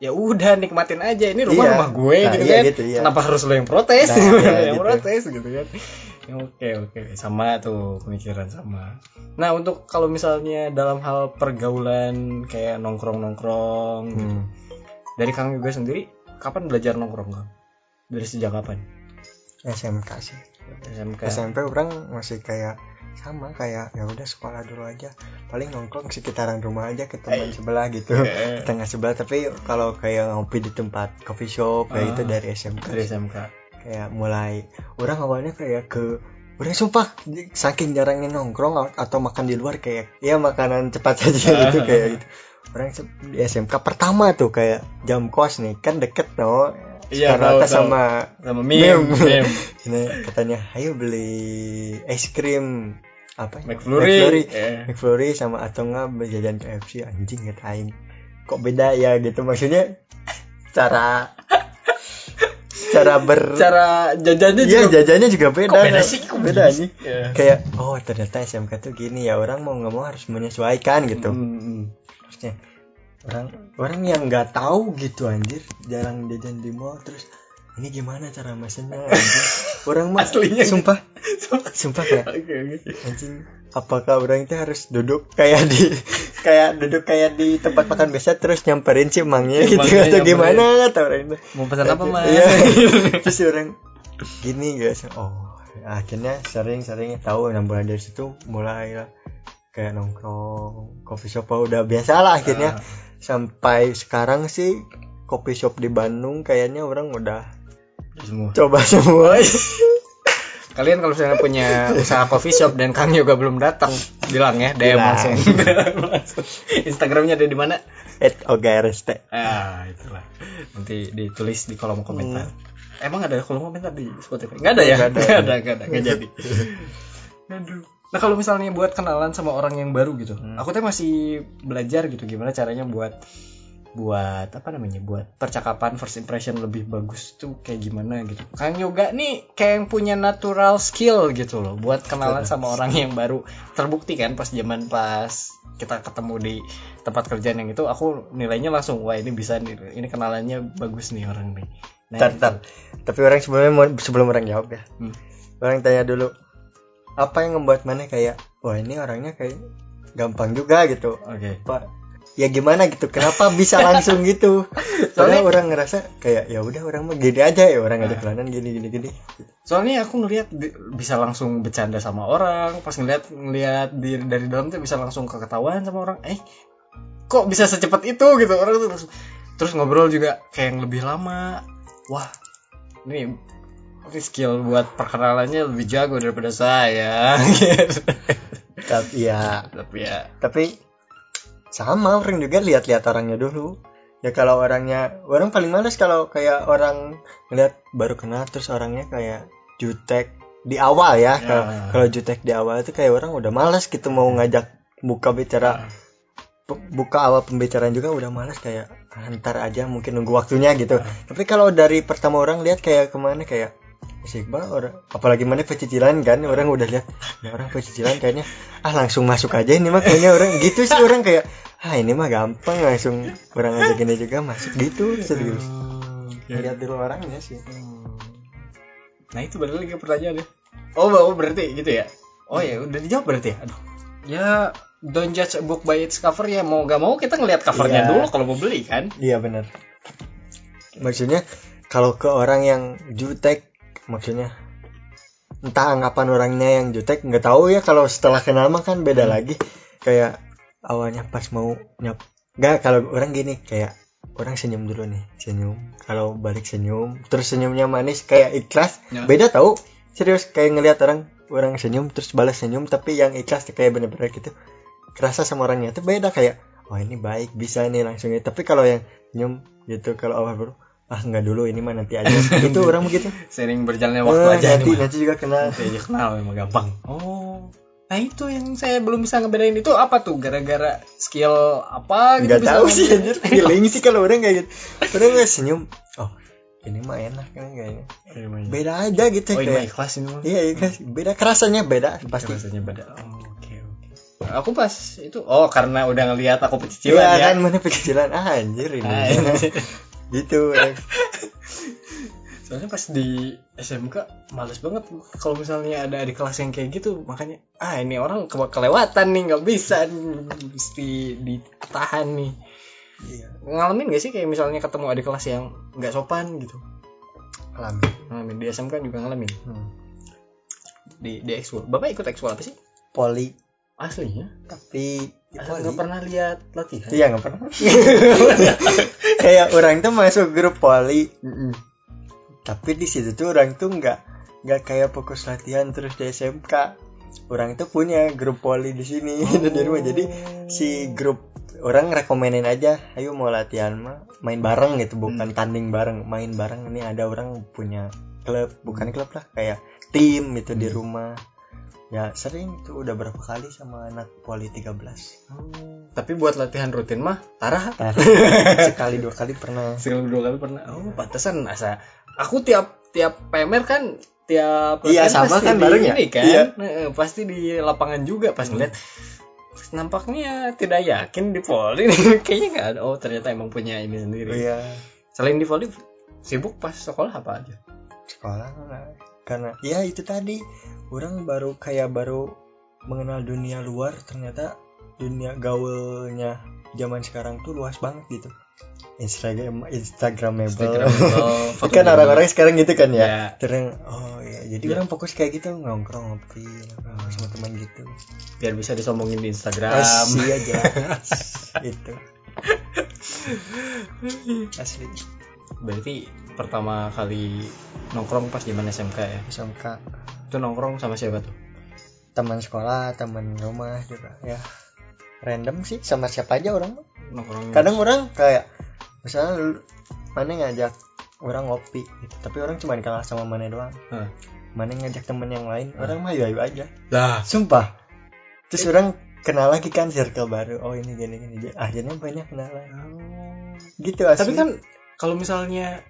ya udah nikmatin aja. Ini rumah iya. rumah gue nah, gitu iya, kan. Gitu, iya. Kenapa harus lu yang protes? Nah, iya, yang gitu. protes gitu kan. Oke oke, sama tuh pemikiran sama. Nah untuk kalau misalnya dalam hal pergaulan kayak nongkrong nongkrong, hmm. gitu. Dari Kang Yoga sendiri, kapan belajar nongkrong Kang? Dari sejak kapan? S M K sih. S M K. S M P orang masih kayak sama kayak ya udah sekolah dulu aja paling nongkrong sekitaran rumah aja ke teman sebelah gitu e. tetangga sebelah tapi kalau kayak ngopi di tempat coffee shop kayak uh, itu dari S M K dari S M K kayak mulai orang awalnya kayak ke udah sumpah saking jarangnya nongkrong atau makan di luar kayak ya makanan cepat saja uh, gitu kayak uh, gitu orang di S M K pertama tuh kayak jam kos nih kan deket no iya, Karata sama sama Mim. Mim. Nah, katanya, "Ayo beli es krim apa? McFlurry. McFlurry, yeah. McFlurry sama atau enggak beli jajan K F C anjing ngatain. Kok beda ya gitu maksudnya cara cara ber cara jajannya ya, juga jajannya juga beda. Kok beda sih? Kok beda anjing. Yeah. Kayak oh, ternyata S M K tuh gini ya, orang mau enggak mau harus menyesuaikan gitu. Mm. Maksudnya orang orang yang nggak tahu gitu anjir jarang jajan di mall terus ini gimana cara mesennya anjir orang mah sumpah sumpah kayak okay, okay. anjing apakah orang itu harus duduk kayak di kayak duduk kayak di tempat makan biasa terus nyamperin si emangnya gitu atau nyamperin. Gimana atau orang itu mau pesan apa mas ya, terus orang gini guys oh akhirnya sering-sering tahu enam bulan dari situ mulai kayak nongkrong coffee shop udah biasa lah akhirnya uh. sampai sekarang sih kopi shop di Bandung kayaknya orang udah semua. Coba semua. Kalian kalau misalnya punya usaha coffee shop dan Kang Yoga belum datang, bilang ya D M langsung. Instagramnya ada di mana? et ogarstanya dua. Ah itulah. Nanti ditulis di kolom komentar. Hmm. Emang ada kolom komentar di Spotify? Nggak ada ya? Nggak ada, nggak ada, nggak jadi. Aduh. Nah kalau misalnya buat kenalan sama orang yang baru gitu, hmm. aku tuh masih belajar gitu gimana caranya buat buat apa namanya buat percakapan first impression lebih bagus tuh kayak gimana gitu. Kang Yoga nih kayak yang punya natural skill gitu loh buat kenalan sama orang yang baru. Terbukti kan pas zaman pas kita ketemu di tempat kerjaan yang itu aku nilainya langsung wah ini bisa nih ini kenalannya bagus nih orang nih. Nah, tar, tar. Tapi orang sebelumnya sebelum orang jawab ya, hmm. orang tanya dulu. Apa yang membuat mana kayak wah ini orangnya kayak gampang juga gitu. Oke. Okay. Ya gimana gitu? Kenapa bisa langsung gitu? Soalnya orang ngerasa kayak ya udah orang mah gini aja ya orang ada kelanan gini gini gini. Soalnya aku ngelihat bisa langsung bercanda sama orang, pas ngelihat ngelihat di, dari dalam tuh bisa langsung keketahuan sama orang. Eh kok bisa secepat itu gitu orang tuh terus, terus ngobrol juga kayak yang lebih lama. Wah, ini skill buat perkenalannya lebih jago daripada saya. Tapi ya, tapi ya, tapi sama orang juga lihat-lihat orangnya dulu. Ya kalau orangnya, orang paling males kalau kayak orang ngeliat baru kenal terus orangnya kayak jutek di awal ya. Kalau ya. Kalau jutek di awal itu kayak orang udah males gitu mau ngajak buka bicara. Ya. buka awal pembicaraan juga udah malas, kayak ntar aja mungkin nunggu waktunya gitu. Nah. Tapi kalau dari pertama orang lihat kayak kemana, kayak si Iqbal orang, apalagi mana pecicilan kan, orang udah lihat ya orang pecicilan kayaknya ah langsung masuk aja ini mah kayaknya orang gitu sih, orang kayak ah ini mah gampang langsung orang aja gini juga masuk gitu serius. Okay. Lihat dulu orangnya sih. Hmm. Nah itu balik lagi pertanyaannya. Oh, oh berarti gitu ya. Oh ya udah dijawab berarti ya. Aduh. Ya don't judge a book by its cover ya, mau gak mau kita ngelihat covernya yeah. dulu kalau mau beli kan. Iya yeah, benar. Maksudnya kalau ke orang yang jutek, maksudnya entah anggapan orangnya yang jutek, nggak tahu ya kalau setelah kenal mah kan beda hmm. lagi. Kayak awalnya pas mau nyap nggak, kalau orang gini kayak orang senyum dulu nih, senyum, kalau balik senyum, terus senyumnya manis kayak ikhlas ya. Beda tahu serius, kayak ngelihat orang orang senyum terus balas senyum tapi yang ikhlas kayak bener-bener gitu, kerasa sama orangnya itu beda, kayak wah oh, ini baik bisa nih langsung gitu. Tapi kalau yang senyum gitu kalau awal baru ah nggak dulu ini mah nanti aja itu orang begitu sering berjalannya waktu oh, aja nanti nanti juga kenal nanti aja kenal memang gampang. Oh nah itu yang saya belum bisa ngebedain itu apa tuh, gara-gara skill apa gitu nggak tahu sih anjir feeling sih kalau orang kayak gitu, orang nggak senyum oh ini mah enak kan kayaknya beda aja gitu. Oh ini ikhlas ini mah iya ikhlas beda, kerasanya beda pasti kerasanya beda. Oh. Aku pas itu oh karena udah ngelihat aku pecicilan ya, ya. Kan mana pecicilan ah anjir ini anjir. Gitu eh. Soalnya pas di S M K males banget kalau misalnya ada adik kelas yang kayak gitu, makanya ah ini orang ke- kelewatan nih, nggak bisa nih, mesti ditahan nih. Iya. Ngalamin gak sih kayak misalnya ketemu adik kelas yang nggak sopan gitu? Ngalamin, ngalamin di S M K juga ngalamin. Hmm. Di di ekskul, bapak ikut ekskul apa sih? Poli. Aslinya tapi nggak pernah lihat latihan. Iya nggak pernah. Kayak orang tuh masuk grup poli, mm-mm. tapi di situ tuh orang tuh nggak nggak kayak fokus latihan terus di S M K. Orang tuh punya grup poli di sini oh. di rumah. Jadi si grup orang rekomenin aja, ayo mau latihan mah main bareng gitu, bukan mm. tanding bareng, main bareng. Ini ada orang punya klub, bukan klub lah, kayak tim gitu mm. di rumah. Ya sering tuh udah berapa kali sama anak poli tiga belas. Hmm. Tapi buat latihan rutin mah tarah. tarah. Sekali dua kali pernah. Sekali dua kali pernah. Oh, pantesan asa. Aku tiap tiap P M R kan tiap iya sama kan bareng ya. Kan? Iya. Nah, pasti di lapangan juga pas ngeliat. Hmm. Nampaknya tidak yakin di poli kayaknya enggak ada. Oh, ternyata emang punya ini sendiri. Iya. Selain di poli sibuk pas sekolah apa aja? Sekolah enggak. Karena ya itu tadi orang baru kayak baru mengenal dunia luar, ternyata dunia gaulnya zaman sekarang tuh luas banget gitu. Instagram Instagramable, Instagramable kan orang-orang sekarang gitu kan ya. Terus yeah. oh ya jadi yeah. orang fokus kayak gitu nongkrong ngopi oh. sama teman gitu. Biar bisa disombongin di Instagram. Asli aja. Itu. Asli. Berarti pertama kali nongkrong pas zaman S M K ya? S M K. Itu nongkrong sama siapa tuh? Teman sekolah, teman rumah juga ya. Random sih sama siapa aja orang. Nongkrong. Kadang orang kayak misalnya mana ngajak orang ngopi gitu, tapi orang cuma kalah sama mana doang. Huh? Mana ngajak teman yang lain, huh? Orang mah ayo-ayo aja. Lah, sumpah. Terus eh. orang kenal lagi kan circle baru. Oh, ini gini gini. Akhirnya banyak kenalan. Oh. Gitu asli. Tapi kan kalau misalnya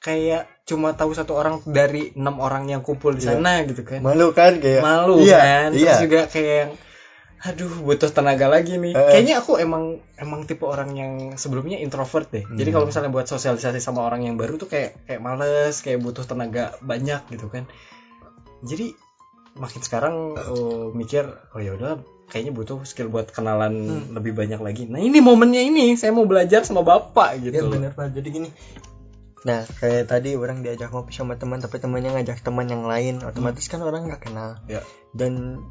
kayak cuma tahu satu orang dari enam orang yang kumpul di sana iya. gitu kan. Malu kan kayak. Malu iya, kan. Iya. Terus juga kayak aduh butuh tenaga lagi nih. Uh, Kayaknya aku emang emang tipe orang yang sebelumnya introvert deh. Hmm. Jadi kalau misalnya buat sosialisasi sama orang yang baru tuh kayak kayak males, kayak butuh tenaga banyak gitu kan. Jadi makin sekarang oh, mikir oh ya udah kayaknya butuh skill buat kenalan hmm. lebih banyak lagi. Nah ini momennya ini saya mau belajar sama bapak gitu. Ya benar Pak. Jadi gini. Nah kayak tadi orang diajak ngopi sama teman, tapi temannya ngajak teman yang lain, otomatis hmm. kan orang nggak kenal. Ya. Dan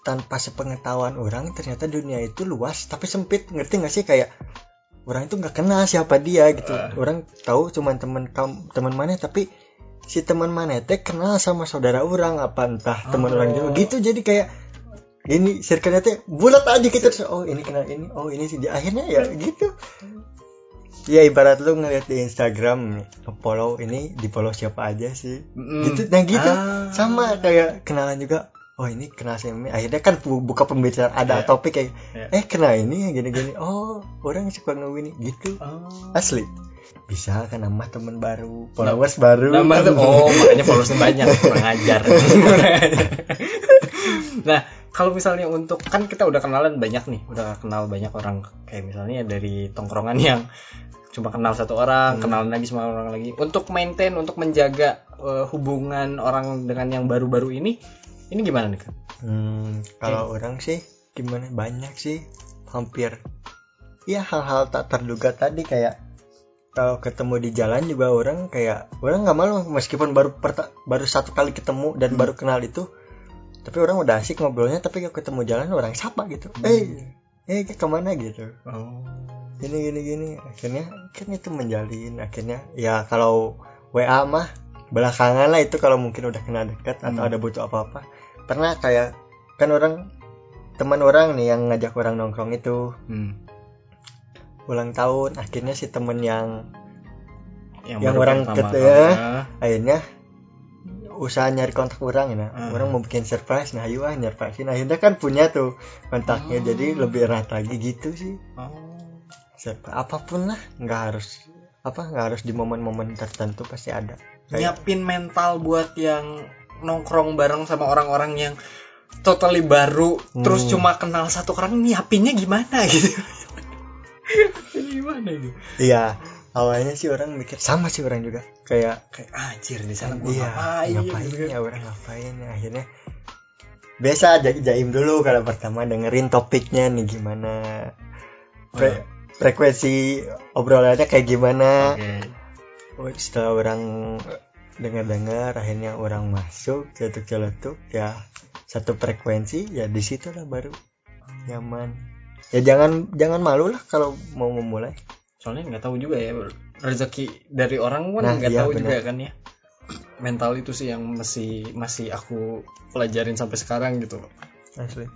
tanpa sepengetahuan orang ternyata dunia itu luas tapi sempit, ngerti nggak sih kayak orang itu nggak kenal siapa dia gitu. Uh. Orang tahu cuma teman teman mana, tapi si teman mana teh kenal sama saudara orang apa entah oh. teman orang juga gitu. Jadi kayak ini circle-nya teh bulat aja gitu. Oh ini kenal ini, oh ini sih akhirnya ya gitu. Ya ibarat lu ngeliat di Instagram follow ini di follow siapa aja sih mm. gitu. Nah gitu ah. sama kayak kenalan juga. oh ini kena semi, akhirnya kan buka pembicaraan, ada yeah. topik kayak yeah. eh kena ini gini-gini, oh orang suka ngewini gitu, oh. asli bisa kan nama teman baru, followers nah, baru, nama temen. Oh makanya followersnya banyak, kurang ajar. Nah kalau misalnya untuk, kan kita udah kenalan banyak nih, udah kenal banyak orang, kayak misalnya dari tongkrongan yang cuma kenal satu orang, hmm. kenalan lagi sama orang lagi. Untuk maintain, untuk menjaga uh, hubungan orang dengan yang baru-baru ini, ini gimana nih Kak? Hmm, kalau okay. orang sih, gimana? Banyak sih, hampir. Ya hal-hal tak terduga tadi kayak, kalau ketemu di jalan juga orang kayak, orang nggak malu meskipun baru perta- baru satu kali ketemu dan hmm. baru kenal itu, tapi orang udah asik ngobrolnya, tapi kalau ketemu jalan orang sapa gitu, hmm. eh, eh kemana gitu. Oh. Gini gini gini akhirnya kan itu menjalin akhirnya ya kalau W A mah belakangan lah itu kalau mungkin udah kena dekat atau hmm. ada butuh apa-apa. Pernah kayak kan orang teman orang nih yang ngajak orang nongkrong itu hmm. ulang tahun, akhirnya si temen yang yang, yang orang ketemu akhirnya usaha nyari kontak orang ya, hmm. orang mau bikin surprise, nah yuk ah nyerpasin, akhirnya kan punya tuh kontaknya, oh. jadi lebih erat lagi gitu sih. Oh. Apapun lah, nggak harus apa nggak harus di momen-momen tertentu pasti ada. Kayak... nyiapin mental buat yang nongkrong bareng sama orang-orang yang totally baru, hmm. terus cuma kenal satu orang, nyiapinnya gimana gitu? Gimana gitu? Iya, awalnya sih orang mikir sama sih orang juga, kayak kayak anjir di sana gua ngapain? Ngapain ya orang ngapain? Akhirnya biasa jaim dulu kalau pertama dengerin topiknya nih gimana. Pre- oh. Frekuensi obrolannya kayak gimana? Okay. Setelah orang dengar-dengar, akhirnya orang masuk jatuh-jatuh ya satu frekuensi, ya di situ lah baru nyaman. Ya jangan jangan malu lah kalau mau memulai. Soalnya nggak tahu juga ya rezeki dari orang kan nggak nah, iya, tahu bener. juga kan ya. Mental itu sih yang masih masih aku pelajarin sampai sekarang gitu loh. Asli.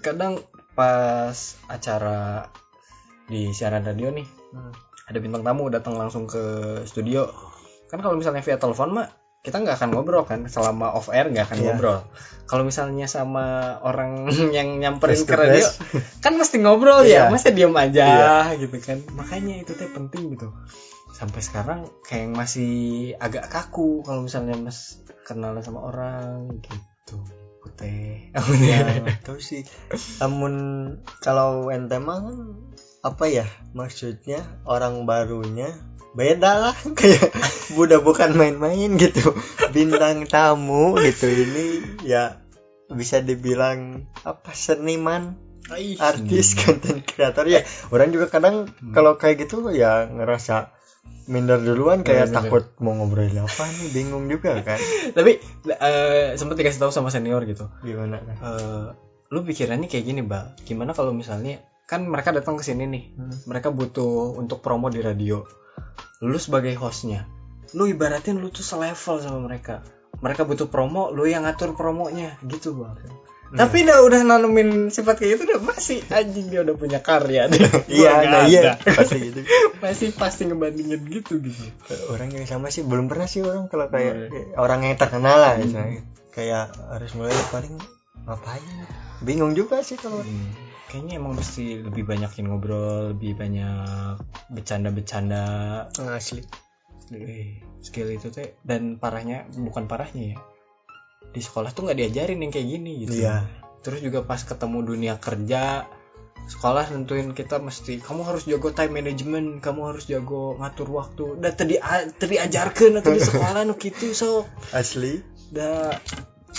Kadang pas acara di siaran radio nih hmm. ada bintang tamu datang langsung ke studio kan, kalau misalnya via telepon mah kita nggak akan ngobrol kan, selama off air nggak akan yeah. ngobrol. Kalau misalnya sama orang yang nyamperin ke radio kan mesti ngobrol yeah. ya, masa diem aja yeah. gitu kan. Makanya itu teh penting gitu, sampai sekarang kayak masih agak kaku kalau misalnya mas kenalan sama orang gitu teh. Ya tahu sih, namun kalau ente mah apa ya, maksudnya orang barunya beda lah, kayak udah bukan main-main gitu, bintang tamu gitu. Ini ya bisa dibilang apa, seniman, artis, konten kreator ya. Orang juga kadang hmm. kalau kayak gitu ya ngerasa minder duluan, kayak nah, takut bener. Mau ngobrolin apa nih, bingung juga kan. Tapi uh, sempat dikasih tahu sama senior gitu, gimana kan? Uh, lu pikirannya kayak gini Bal, gimana kalau misalnya kan mereka datang ke sini nih, hmm. mereka butuh untuk promo di radio. Lu sebagai hostnya, lu ibaratin lu tuh selevel sama mereka. Mereka butuh promo, lu yang ngatur promonya gitu Bang. Hmm. Tapi udah udah nanemin sifat kayak gitu udah pasti anjing, dia udah punya karya. Iya, nah, iya pasti gitu. Pasti pasti ngebandingin gitu gitu. Orang yang sama sih belum pernah sih orang kalau kayak hmm. orang yang terkenal lah misalnya. Hmm. Kayak harus mulai paling ngapain? Bingung juga sih kalau hmm. kayaknya emang mesti lebih banyakin ngobrol, lebih banyak bercanda-bercanda. Asli. Eh, skill itu teh. Dan parahnya, bukan parahnya ya, di sekolah tuh nggak diajarin yang kayak gini gitu. Iya. Terus juga pas ketemu dunia kerja, sekolah nentuin kita mesti, kamu harus jago time management, kamu harus jago ngatur waktu. Dah tadi tadi ajarkan atau di sekolah nu gitu so. Asli. Dah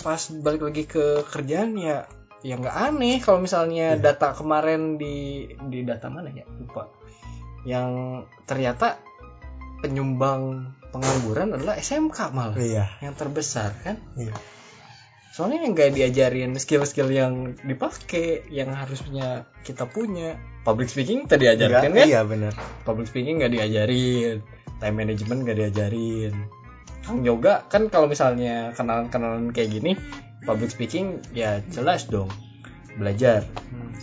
pas balik lagi ke kerjaan ya. Ya nggak aneh kalau misalnya yeah. data kemarin di di data mana ya lupa, yang ternyata penyumbang pengangguran adalah S M K malah yeah. yang terbesar kan. Yeah. Soalnya yang nggak diajarin skill-skill yang dipakai, yang harusnya kita punya. Public speaking tadi diajarin kan? Iya benar. Public speaking nggak diajarin, time management nggak diajarin. Kang Yoga kan kalau misalnya kenalan-kenalan kayak gini, public speaking ya jelas dong belajar.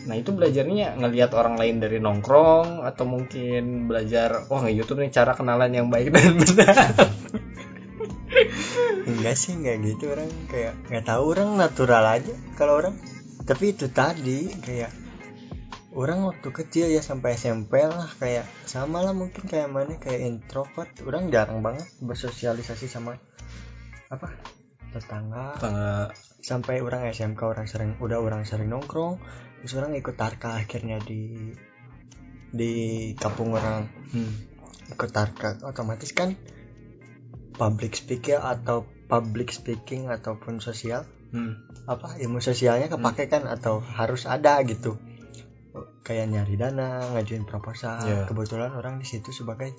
Nah itu belajarnya ngelihat orang lain dari nongkrong, atau mungkin belajar, oh nge-YouTube nih cara kenalan yang baik dan benar. Enggak sih, enggak gitu orang, kayak enggak tahu, orang natural aja kalau orang. Tapi itu tadi kayak orang waktu kecil ya sampai S M P lah, kayak sama lah mungkin kayak mana, kayak introvert. Orang jarang banget bersosialisasi sama apa tetangga. Tengah. Sampai orang S M K orang sering udah orang sering nongkrong, terus orang ikut tarka akhirnya di di kampung orang. Hmm. Ikut tarka otomatis kan public speaking atau public speaking ataupun sosial, hmm. apa ilmu sosialnya kepake kan, hmm. atau harus ada gitu, kayak nyari dana, ngajuin proposal. Yeah. Kebetulan orang di situ sebagai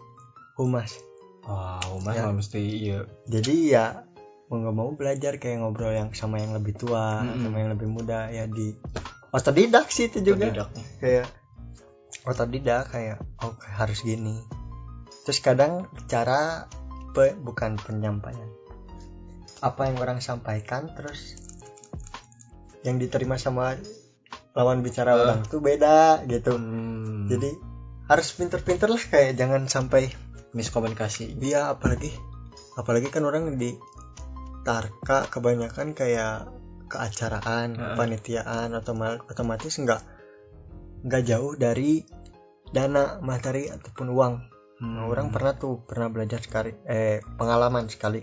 humas. Wah, oh, humas ya. Mesti iya. Jadi ya mau nggak mau belajar kayak ngobrol yang sama yang lebih tua, hmm. sama yang lebih muda ya, di otodidak sih itu juga. Otodidak. Kayak otodidak kayak oh harus gini. Terus kadang cara pe, bukan penyampaian, apa yang orang sampaikan terus yang diterima sama lawan bicara uh. orang tuh beda gitu. Hmm. Jadi harus pinter-pinter lah, kayak jangan sampai miskomunikasi. Iya, apalagi apalagi kan orang di tarka kebanyakan kayak keacaraan, uh. kepanitiaan, otomatis nggak nggak jauh dari dana materi ataupun uang. Nah, hmm. orang pernah tuh pernah belajar sekali eh pengalaman sekali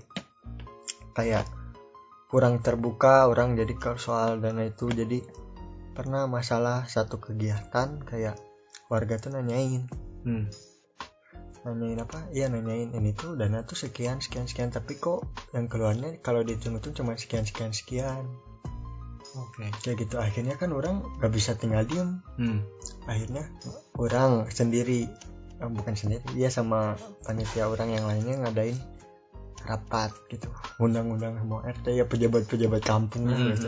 kayak kurang terbuka orang, jadi kalau soal dana itu jadi pernah masalah satu kegiatan kayak warga tuh nanyain hmm. nanyain apa ya nanyain ini tuh dana tuh sekian sekian sekian, tapi kok yang keluarnya kalau dihitung tuh cuma sekian sekian sekian. Oke, okay. Kayak gitu. Akhirnya kan orang gak bisa tinggal diem. hmm. Akhirnya orang sendiri bukan sendiri, dia sama panitia orang yang lainnya ngadain rapat gitu, undang-undang semua R T ya, pejabat-pejabat kampung mm-hmm. gitu.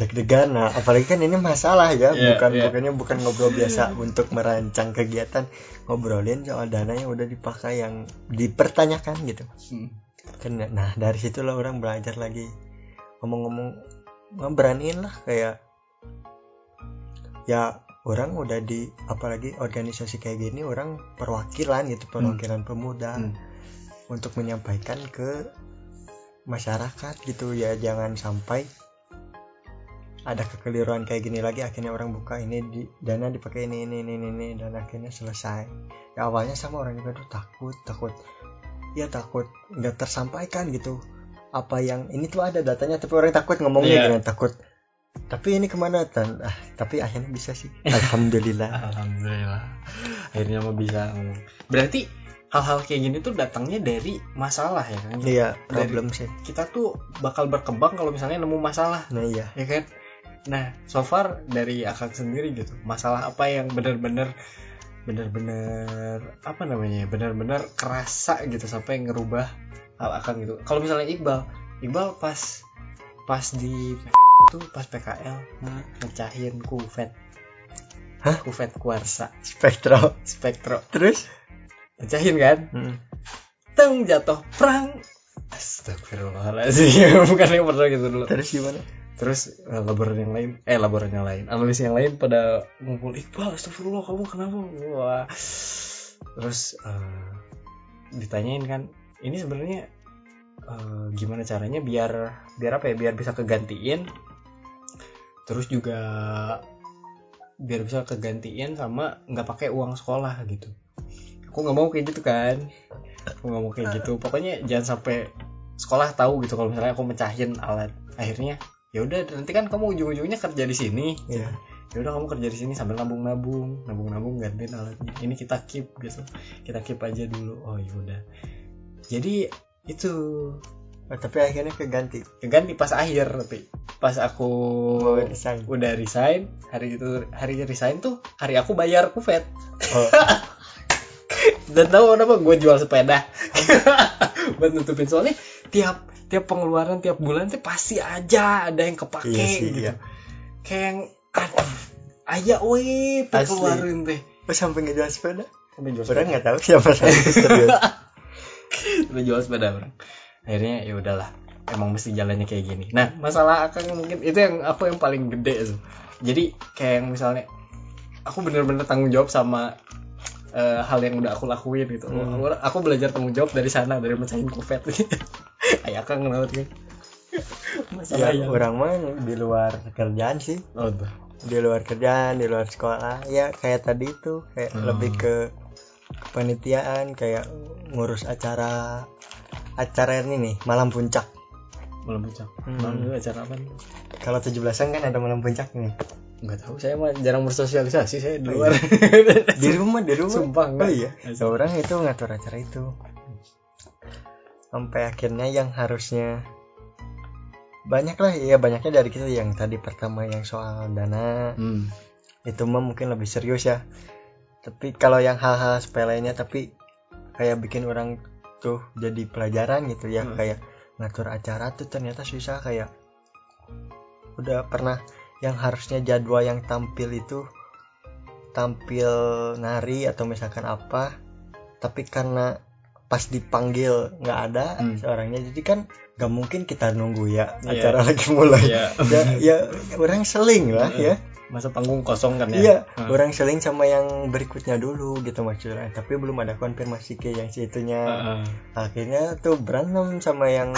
Deg-degan, nah apalagi kan ini masalah ya, yeah, bukan yeah. bukannya bukan ngobrol biasa untuk merancang kegiatan, ngobrolin soal dana yang udah dipakai yang dipertanyakan gitu. Mm. Karena, nah dari situlah orang belajar lagi ngomong-ngomong, ngeberaniin lah kayak ya. Orang udah di, apalagi organisasi kayak gini, orang perwakilan gitu, perwakilan hmm. pemuda hmm. untuk menyampaikan ke masyarakat gitu ya. Jangan sampai ada kekeliruan kayak gini lagi, akhirnya orang buka ini di, dana dipakai ini, ini, ini, ini, dan akhirnya selesai ya. Awalnya sama orang juga tuh takut, takut ya takut gak tersampaikan gitu. Apa yang, ini tuh ada datanya tapi orang takut ngomongnya, yeah. gitu, takut. Tapi ini kemana tan? Ah, tapi akhirnya bisa sih. Alhamdulillah. Alhamdulillah. Akhirnya mau bisa. Berarti hal-hal kayak gini tuh datangnya dari masalah ya kan? Iya. Problem sih. Kita tuh bakal berkembang kalau misalnya nemu masalah. Nah iya. Ya kan? Nah, so far dari akang sendiri gitu. Masalah apa yang benar-benar, benar-benar apa namanya? Benar-benar kerasa gitu sampai ngerubah hal akang gitu. Kalau misalnya Iqbal, Iqbal pas pas di tuh pas P K L hmm. ngecahin kufet. Hah? Kufet kuarsa spektro spektro terus ngecahin kan, hmm. teng jatuh perang. Astagfirullahaladzim. Bukan yang pertama gitu dulu. Terus gimana? Terus uh, laboran yang lain eh laboran yang lain analis yang lain pada ngumpul, Iqbal astagfirullah kamu kenapa. Wah. Terus uh, ditanyain kan ini sebenarnya uh, gimana caranya biar biar apa ya, biar bisa kegantiin. Terus juga biar bisa kegantiin sama nggak pakai uang sekolah gitu. Aku nggak mau kayak gitu kan, aku nggak mau kayak gitu. Pokoknya jangan sampai sekolah tahu gitu kalau misalnya aku mecahin alat. Akhirnya ya udah nanti kan kamu ujung-ujungnya kerja di sini. Yeah. Ya udah kamu kerja di sini sambil nabung-nabung, nabung-nabung gantiin alatnya. Ini kita keep gitu, kita keep aja dulu. Oh ya udah. Jadi itu. Oh, tapi akhirnya keganti keganti pas akhir, tapi pas aku oh, resign. Udah resign hari itu, hari resign tuh hari aku bayar kufet. Oh. Dan tahu kenapa gue jual sepeda buat nutupin, soalnya tiap tiap pengeluaran tiap bulan tuh pasti aja ada yang kepake. Iya sih, gitu. Iya. Kayak yang aduh aja weh pengeluaran teh sampai ngejual sepeda, sampai jual sepeda nggak tahu siapa saya. Sampai jual sepeda orang. Akhirnya ya udahlah, emang mesti jalannya kayak gini. Nah masalah akang mungkin itu yang aku yang paling gede tuh. Jadi kayak yang misalnya aku bener-bener tanggung jawab sama uh, hal yang udah aku lakuin gitu. hmm. Aku belajar tanggung jawab dari sana, dari mecahin kufet gitu. Ayah Kang kenapa sih? Ya, orang mana di luar kerjaan sih? Oh, di luar kerjaan, di luar sekolah. Ya kayak tadi itu, kayak hmm. lebih ke kepanitiaan, kayak ngurus acara acara ini nih, malam puncak. Malam puncak. Hmm. Malam itu acara apa? Kalau tujuh belasan kan ada malam puncak nih. Enggak tahu, saya mah jarang bersosialisasi, saya di luar. Di rumah, di rumah. Sumpah enggak. Oh, iya. Orang itu ngatur acara itu. Sampai akhirnya yang harusnya banyak lah, ya banyaknya dari kita yang tadi pertama yang soal dana. Hmm. Itu mah mungkin lebih serius ya. Tapi kalau yang hal-hal sepelenya tapi kayak bikin orang tuh jadi pelajaran gitu ya, hmm. kayak ngatur acara tuh ternyata susah, kayak udah pernah yang harusnya jadwal yang tampil itu tampil nari atau misalkan apa, tapi karena pas dipanggil nggak ada hmm. orangnya, jadi kan nggak mungkin kita nunggu ya yeah. acara lagi mulai yeah. ya, ya orang seling lah yeah. ya masa panggung kosong kan ya yeah. hmm. orang seling sama yang berikutnya dulu gitu maksudnya, tapi belum ada konfirmasi ke yang situnya. uh-uh. Akhirnya tuh berantem sama yang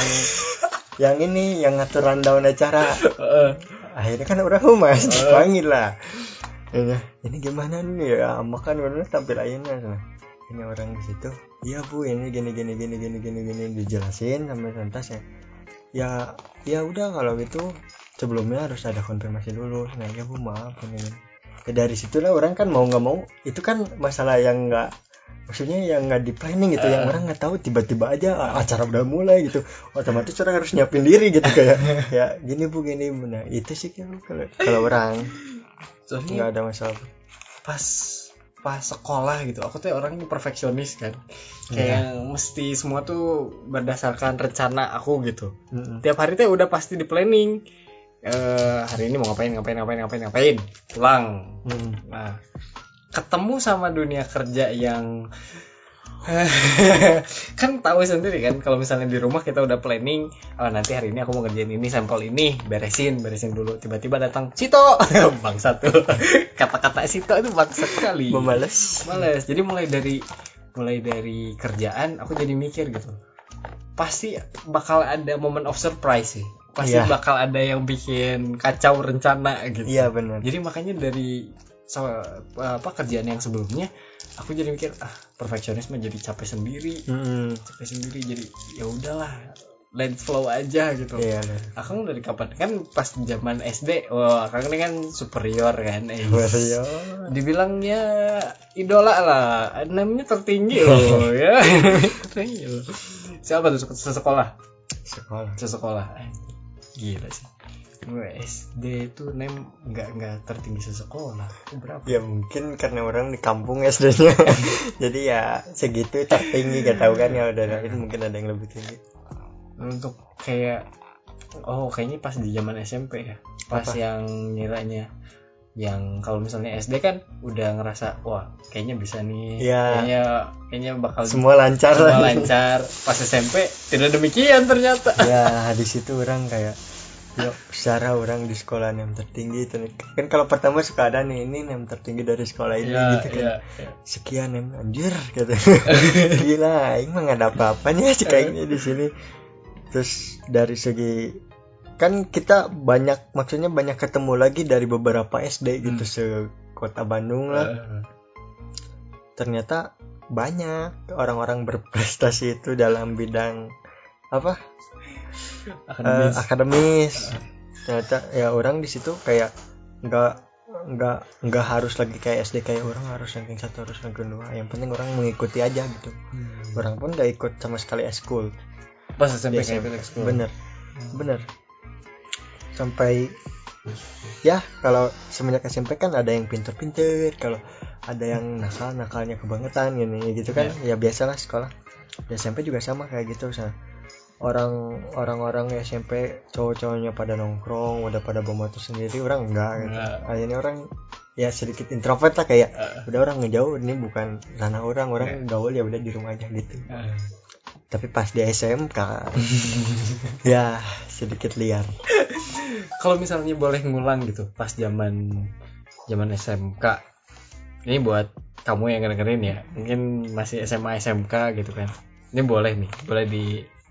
yang ini yang ngatur rundown acara. uh-uh. Akhirnya kan orang humas dipanggil lah. Ya, ini gimana nih ya, makan bener tampil ayana. Ini orang di situ. Iya bu, ini gini gini gini gini gini gini dijelasin sampai tuntas ya. Ya, ya udah kalau gitu sebelumnya harus ada konfirmasi dulu. Nah ya bu, maaf ini. Ya, dari situlah orang kan mau nggak mau, itu kan masalah yang nggak, maksudnya yang nggak di planning gitu, uh. yang orang nggak tahu tiba-tiba aja acara udah mulai gitu, otomatis orang harus nyiapin diri gitu kayak ya gini bu gini bu. Nah itu sih kalau kalau orang nggak ada masalah. Pas pas sekolah gitu, aku tuh orangnya perfeksionis kan, kayak yeah. mesti semua tuh berdasarkan rencana aku gitu. Mm-hmm. Tiap hari tuh udah pasti di planning. Uh, hari ini mau ngapain ngapain ngapain ngapain ngapain pulang. Mm. Nah ketemu sama dunia kerja yang kan tahu sendiri kan, kalau misalnya di rumah kita udah planning, oh, nanti hari ini aku mau ngerjain ini, sampel ini, beresin beresin dulu, tiba-tiba datang Sito. Bangsa tuh, kata-kata Sito itu bangsa sekali, males males. Jadi mulai dari mulai dari kerjaan aku jadi mikir gitu, pasti bakal ada moment of surprise sih, pasti yeah. bakal ada yang bikin kacau rencana gitu. Iya yeah, benar. Jadi makanya dari so, apa kerjaan yang sebelumnya aku jadi mikir, ah perfeksionisme jadi capek sendiri, hmm. capek sendiri jadi ya udahlah let flow aja gitu. Yeah, yeah. Aku dari kapan kan pas zaman S D, wah aku ini kan superior kan, eh, superior. Dibilangnya idola lah, namanya tertinggi loh ya, tertinggi loh. Siapa tuh sesekolah? Sekolah, sesekolah, gila sih. S D itu nem nggak nggak tertinggi sesekolah berapa? Ya mungkin karena orang di kampung S D-nya, jadi ya segitu tertinggi gak tahu kan ya udah lain mungkin ada yang lebih tinggi. Untuk kayak oh kayaknya pas di zaman S M P ya, pas apa? Yang nyiranya, yang kalau misalnya S D kan udah ngerasa wah kayaknya bisa nih, ya. kayaknya kayaknya bakal semua lancar, semua lancar. Pas S M P tidak demikian ternyata. Ya di situ orang kayak ya, secara orang di sekolah yang tertinggi itu kan kalau pertama suka ada nih ini yang tertinggi dari sekolah ini ya, gitu kan ya, ya. Sekian yang anjir gitu. Gila, ini mah nggak ada apa-apanya sih kayaknya di sini. Terus dari segi kan kita banyak, maksudnya banyak ketemu lagi dari beberapa S D gitu hmm. sekota Bandung lah. Uh. Ternyata banyak orang-orang berprestasi itu dalam bidang apa? Akademis. Uh, akademis. Ternyata ya orang di situ kayak nggak nggak nggak harus lagi kayak S D kayak orang harus ranking satu harus ranking dua, yang penting orang mengikuti aja gitu. hmm. Orang pun nggak ikut sama sekali eskul pas S M P, bener bener sampai ya kalau semenjak S M P kan ada yang pinter-pinter, kalau ada yang nakal nakalnya kebangetan gini gitu kan. yeah. Ya biasalah sekolah di S M P juga sama kayak gitu sana. Orang orang-orang S M P cowok-cowoknya pada nongkrong, udah pada bermotor sendiri, orang enggak gitu. Akhirnya orang ya sedikit introvert lah kayak uh. udah orang ngejauh, ini bukan ranah orang, orang uh. gaul ya udah di rumah aja gitu. Uh. Tapi pas di S M K ya sedikit liar. Kalau misalnya boleh ngulang gitu pas zaman zaman S M K. Ini buat kamu yang dengerin ya, mungkin masih S M A S M K gitu kan. Ini boleh nih, boleh di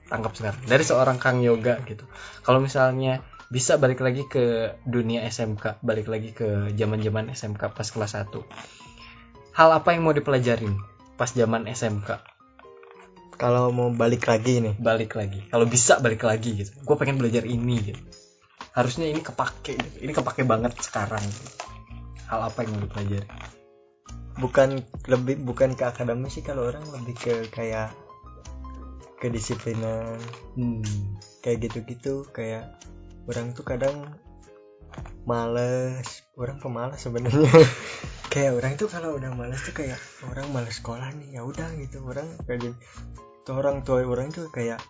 tangkap sekarang dari seorang Kang Yoga gitu. Kalau misalnya bisa balik lagi ke dunia S M K, balik lagi ke zaman-zaman S M K pas kelas satu, hal apa yang mau dipelajarin pas zaman S M K? Kalau mau balik lagi nih, balik lagi. Kalau bisa balik lagi gitu. Gue pengen belajar ini gitu. Harusnya ini kepake gitu. Ini kepake banget sekarang gitu. Hal apa yang mau dipelajarin? Bukan lebih bukan ke akademis sih, kalau orang lebih ke kayak kedisiplinan. Hmm. Kayak gitu-gitu, kayak orang tuh kadang malas, orang pemalas sebenarnya. Kayak orang tuh kalau udah malas tuh kayak orang malas sekolah nih, ya udah gitu. Orang kayak tuh orang tua orang tuh kayak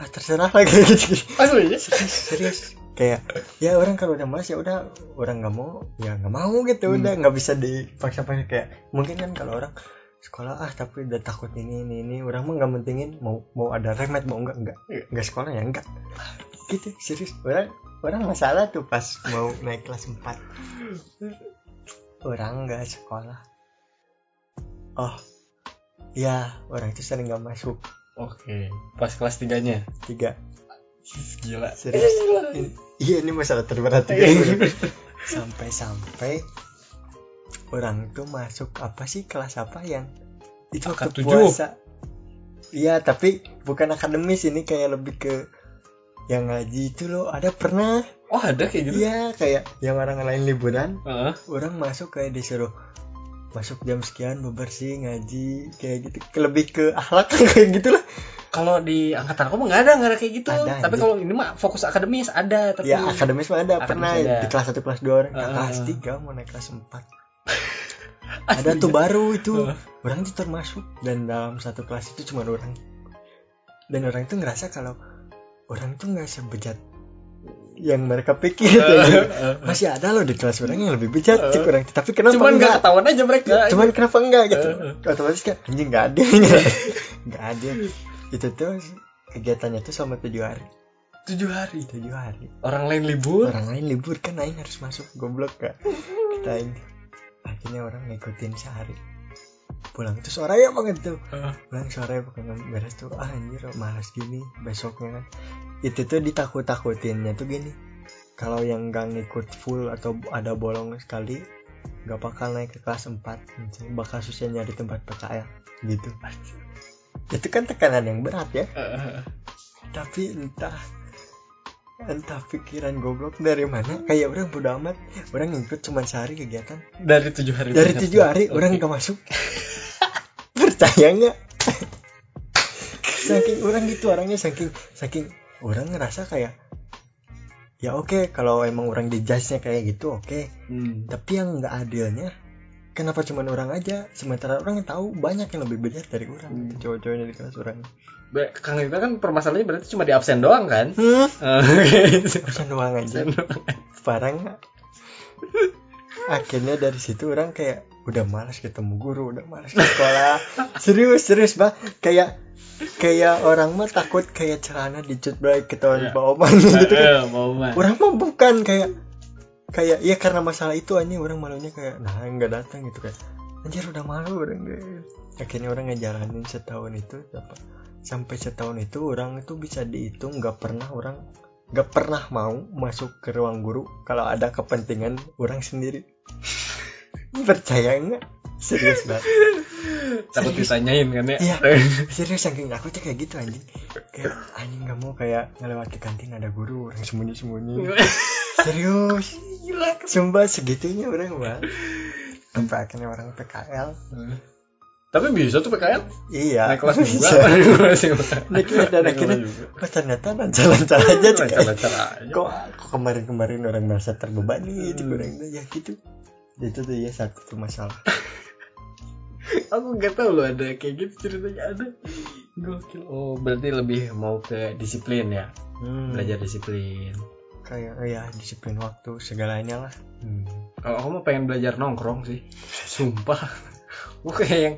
ah terserah lagi gitu. Asli? Serius, serius. Kayak ya orang kalau udah malas ya udah, orang nggak mau ya nggak mau gitu. Hmm. Udah nggak bisa dipaksa-paksa. Kayak mungkin kan kalau orang sekolah ah tapi udah takut ini ini ini, orang mah nggak mentingin mau mau ada remet mau enggak enggak enggak sekolah ya enggak gitu. Serius, orang orang masalah tuh pas mau naik kelas empat orang nggak sekolah. Oh ya, orang itu sering nggak masuk. Oke, okay. Pas kelas tiganya tiga gila serius. Iya, ini masalah terberat juga. sampai sampai orang tuh masuk apa sih kelas apa yang itu waktu tujuh. Puasa. Iya, tapi bukan akademis, ini kayak lebih ke yang ngaji itu loh. Ada pernah? Oh, ada kayak gitu. Iya, kayak yang orang lain liburan. Uh-huh. Orang masuk kayak disuruh masuk jam sekian bebersih ngaji kayak gitu. Lebih ke akhlak kayak gitulah. Kalau di angkatan aku mah nggak ada nggak ada kayak gitu. Ada, tapi kalau ini mah fokus akademis ada. Tapi ya akademis mah ada. Akademis pernah ada. Di kelas satu kelas dua orang. Uh-huh. Kelas tiga mau naik kelas empat. Ada tuh baru itu. Uh. Orang itu termasuk, dan dalam satu kelas itu cuma orang, dan orang itu ngerasa kalau orang itu nggak sebejat yang mereka pikir. Uh. Ya. Uh. Masih ada loh di kelas orang yang lebih bejat. Uh. Cik, orang tapi kenapa cuman enggak ketahuan aja mereka cuman gitu. Kenapa enggak gitu. Uh. Otomatis kan anjing nggak ada nggak ada itu tuh kegiatannya tuh selama tujuh hari tujuh hari tujuh hari orang lain libur orang lain libur kan aing harus masuk goblok kak kita ini. Akhirnya orang ngikutin sehari, pulang tuh sore ya banget tuh. Uh. Pulang sore bukan beres tuh, ah anjir malas gini besoknya kan. Itu tuh ditakut-takutinnya tuh gini, kalau yang gak ngikut full atau ada bolong sekali gak bakal naik ke kelas empat, bakal susah nyari tempat P K L gitu. Itu kan tekanan yang berat ya. Uh. Tapi entah entah pikiran goblok dari mana, kayak orang bodo amat, orang ngikut cuma sehari kegiatan dari tujuh hari dari tujuh hari okay. Orang gak masuk. Percaya nggak? Saking orang gitu orangnya, saking saking orang ngerasa kayak ya oke okay, kalau emang orang dijudge-nya kayak gitu oke okay. Hmm. Tapi yang nggak adilnya kenapa cuma orang aja, sementara orang tahu banyak yang lebih beda dari orang. Hmm. Itu cowok-cowoknya di kelas orang. Kang Yoga kan permasalahannya berarti cuma di absen doang kan? Hmm. Absen doang aja. Parah nggak? Akhirnya dari situ orang kayak udah malas ketemu guru, udah malas ke sekolah. Serius serius bah, kayak kayak orang mah takut kayak celana dicut baik ketahuan bawa oman gitu. Orang mah bukan kayak kayak ya karena masalah itu aja orang malunya kayak nah nggak datang gitu kayak anjir udah malu orang deh. Akhirnya orang ngejalanin setahun itu dapat. Sampai setahun itu orang itu bisa dihitung gak pernah orang gak pernah mau masuk ke ruang guru kalau ada kepentingan orang sendiri. Percaya nggak? Serius banget. Takut ditanyain kan ya? Iya. Serius saking aku tuh kayak gitu anjing. Kayak anjing gak mau kayak ngelewati kantin ada guru orang sembunyi-sembunyi. Serius. Gila. Sumpah segitunya orang banget. Sampai akhirnya orang P K L. Hmm. Tapi bisa tuh P K L? Iya. Naik kelas juga. Naik kelas dan akhirnya pas ternyata lancar-lancar aja. Lancar-lancar aja. Kok, kok kemarin-kemarin orang merasa terbebani. Hmm. Kurangnya ya gitu. Itu tuh ya satu tuh masalah. Aku gak tahu loh ada kayak gitu ceritanya ada. Gokil. Oh berarti lebih mau ke disiplin ya? Hmm. Belajar disiplin. Kayak ya disiplin waktu segalanya lah. Hmm. Kalau aku mah pengen belajar nongkrong sih. Sumpah. Gue kayak yang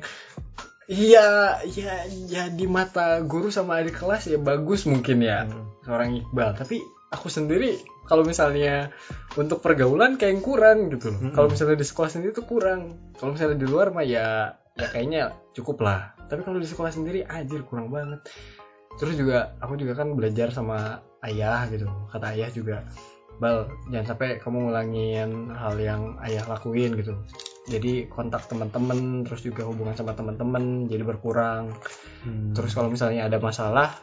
iya ya, ya di mata guru sama adik kelas ya bagus mungkin ya. Hmm. Seorang Iqbal, tapi aku sendiri kalau misalnya untuk pergaulan kayak yang kurang gitu loh. Hmm. Kalau misalnya di sekolah sendiri tuh kurang, kalau misalnya di luar mah ya ya kayaknya cukup lah, tapi kalau di sekolah sendiri anjir kurang banget. Terus juga aku juga kan belajar sama ayah gitu. Kata ayah juga, Bal, jangan sampai kamu ngulangin hal yang ayah lakuin gitu. Jadi kontak teman-teman, terus juga hubungan sama teman-teman jadi berkurang. Hmm. Terus kalau misalnya ada masalah,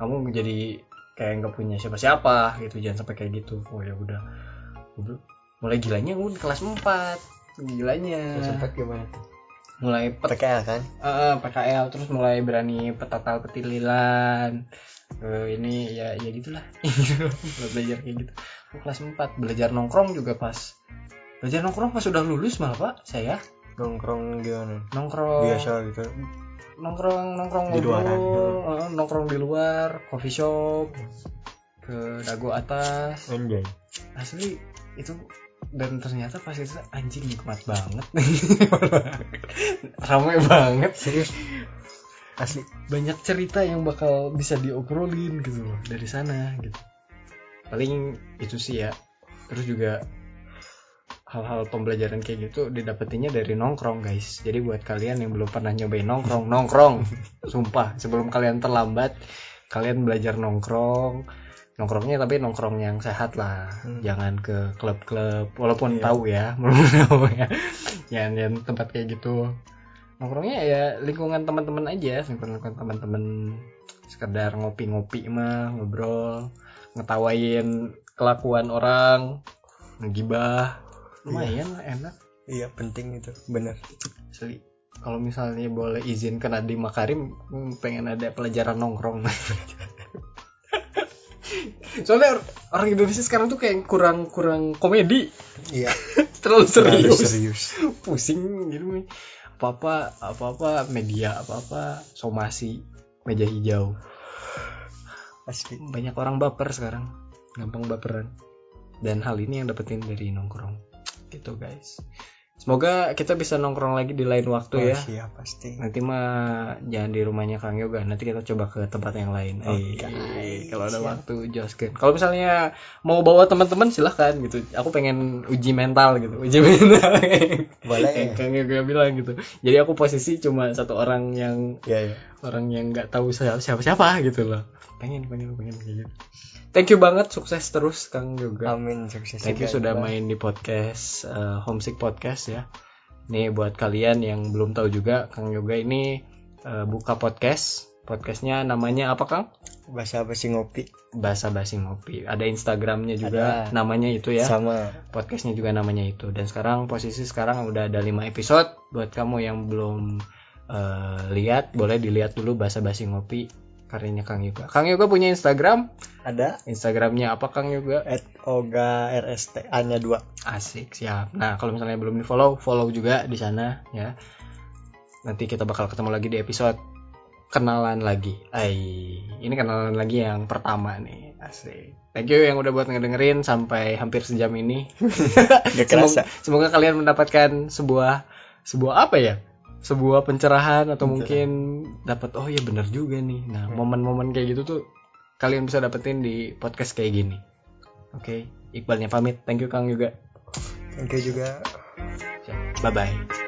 kamu jadi kayak nggak punya siapa-siapa gitu. Jangan sampai kayak gitu. Oh ya udah. Mulai gilanya aku di kelas empat. Gilanya. Kelas empat gimana tuh? Mulai pet- P K L kan? Uh, P K L terus mulai berani petatal petililan. Uh, ini ya ya gitulah. Belajar kayak gitu. Aku kelas empat belajar nongkrong juga pas. Belajar nongkrong pas sudah lulus malah, Pak. Saya nongkrong gimana? Nongkrong biasa gitu. Nongkrong nongkrong di luar. Nongkrong di luar, coffee shop, ke dago atas. Anjay. Asli itu. Dan ternyata pas itu anjing nikmat banget. Ramai banget. Serius. Asli banyak cerita yang bakal bisa diobrolin gitu loh dari sana gitu. Paling itu sih ya. Terus juga hal-hal pembelajaran kayak gitu didapetinnya dari nongkrong, guys. Jadi buat kalian yang belum pernah nyobain nongkrong, nongkrong. Sumpah, sebelum kalian terlambat, kalian belajar nongkrong. Nongkrongnya tapi nongkrong yang sehat lah, hmm. jangan ke klub-klub, walaupun yeah. tahu ya, tahu ya, jangan yang tempat kayak gitu. Nongkrongnya ya lingkungan teman-teman aja, lingkungan teman-teman, sekedar ngopi-ngopi mah, ngobrol, ngetawain kelakuan orang, ngegibah, lumayan yeah. enak. Iya yeah, penting itu, benar. Sorry. Kalau misalnya boleh izin ke Nadiem Makarim, pengen ada pelajaran nongkrong. Soalnya orang Indonesia sekarang tuh kayak kurang kurang komedi, iya. terlalu serius, serius. Pusing gitu. Apa apa apa apa media, apa apa somasi, meja hijau. Asli. Banyak orang baper sekarang, gampang baperan. Dan hal ini yang dapetin dari nongkrong. Gitu guys. Semoga kita bisa nongkrong lagi di lain waktu oh, ya. Iya pasti. Nanti mah jangan di rumahnya Kang Yoga. Nanti kita coba ke tempat yang lain. Oke. Okay. Kalau ada siap. Waktu joskin. Kalau misalnya mau bawa teman-teman silahkan gitu. Aku pengen uji mental gitu. Uji mental. Boleh. Ya. Kang Yoga bilang gitu. Jadi aku posisi cuma satu orang yang ya, ya. orang yang nggak tahu siapa-siapa gitu loh. Pengen pengen pengen kayak gitu. Thank you banget, sukses terus Kang Yoga. Amin, sukses. Thank you sudah juga. Main di podcast uh, Homesick Podcast ya. Nih buat kalian yang belum tahu juga, Kang Yoga ini uh, buka podcast. Podcastnya namanya apa, Kang? Basa Basi Ngopi. Basa Basi Ngopi. Ada Instagramnya juga, ada. Namanya itu ya. Sama. Podcastnya juga namanya itu. Dan sekarang posisi sekarang udah ada lima episode. Buat kamu yang belum uh, lihat, boleh dilihat dulu Basa Basi Ngopi. Karyanya Kang Yoga. Kang Yoga punya Instagram? Ada. Instagramnya apa Kang Yoga? at ogarstanya dua. Asik, siap. Nah, kalau misalnya belum di-follow, follow juga di sana ya. Nanti kita bakal ketemu lagi di episode Kenalan Lagi. Ay, ini Kenalan Lagi yang pertama nih. Asik. Thank you yang udah buat ngedengerin sampai hampir sejam ini. Gak kerasa. Semoga, semoga kalian mendapatkan sebuah sebuah apa ya? sebuah pencerahan atau pencerahan. Mungkin dapat oh ya benar juga nih. Nah, hmm. momen-momen kayak gitu tuh kalian bisa dapetin di podcast kayak gini. Oke, okay. Iqbalnya pamit. Thank you Kang juga. Thank you juga. Bye bye.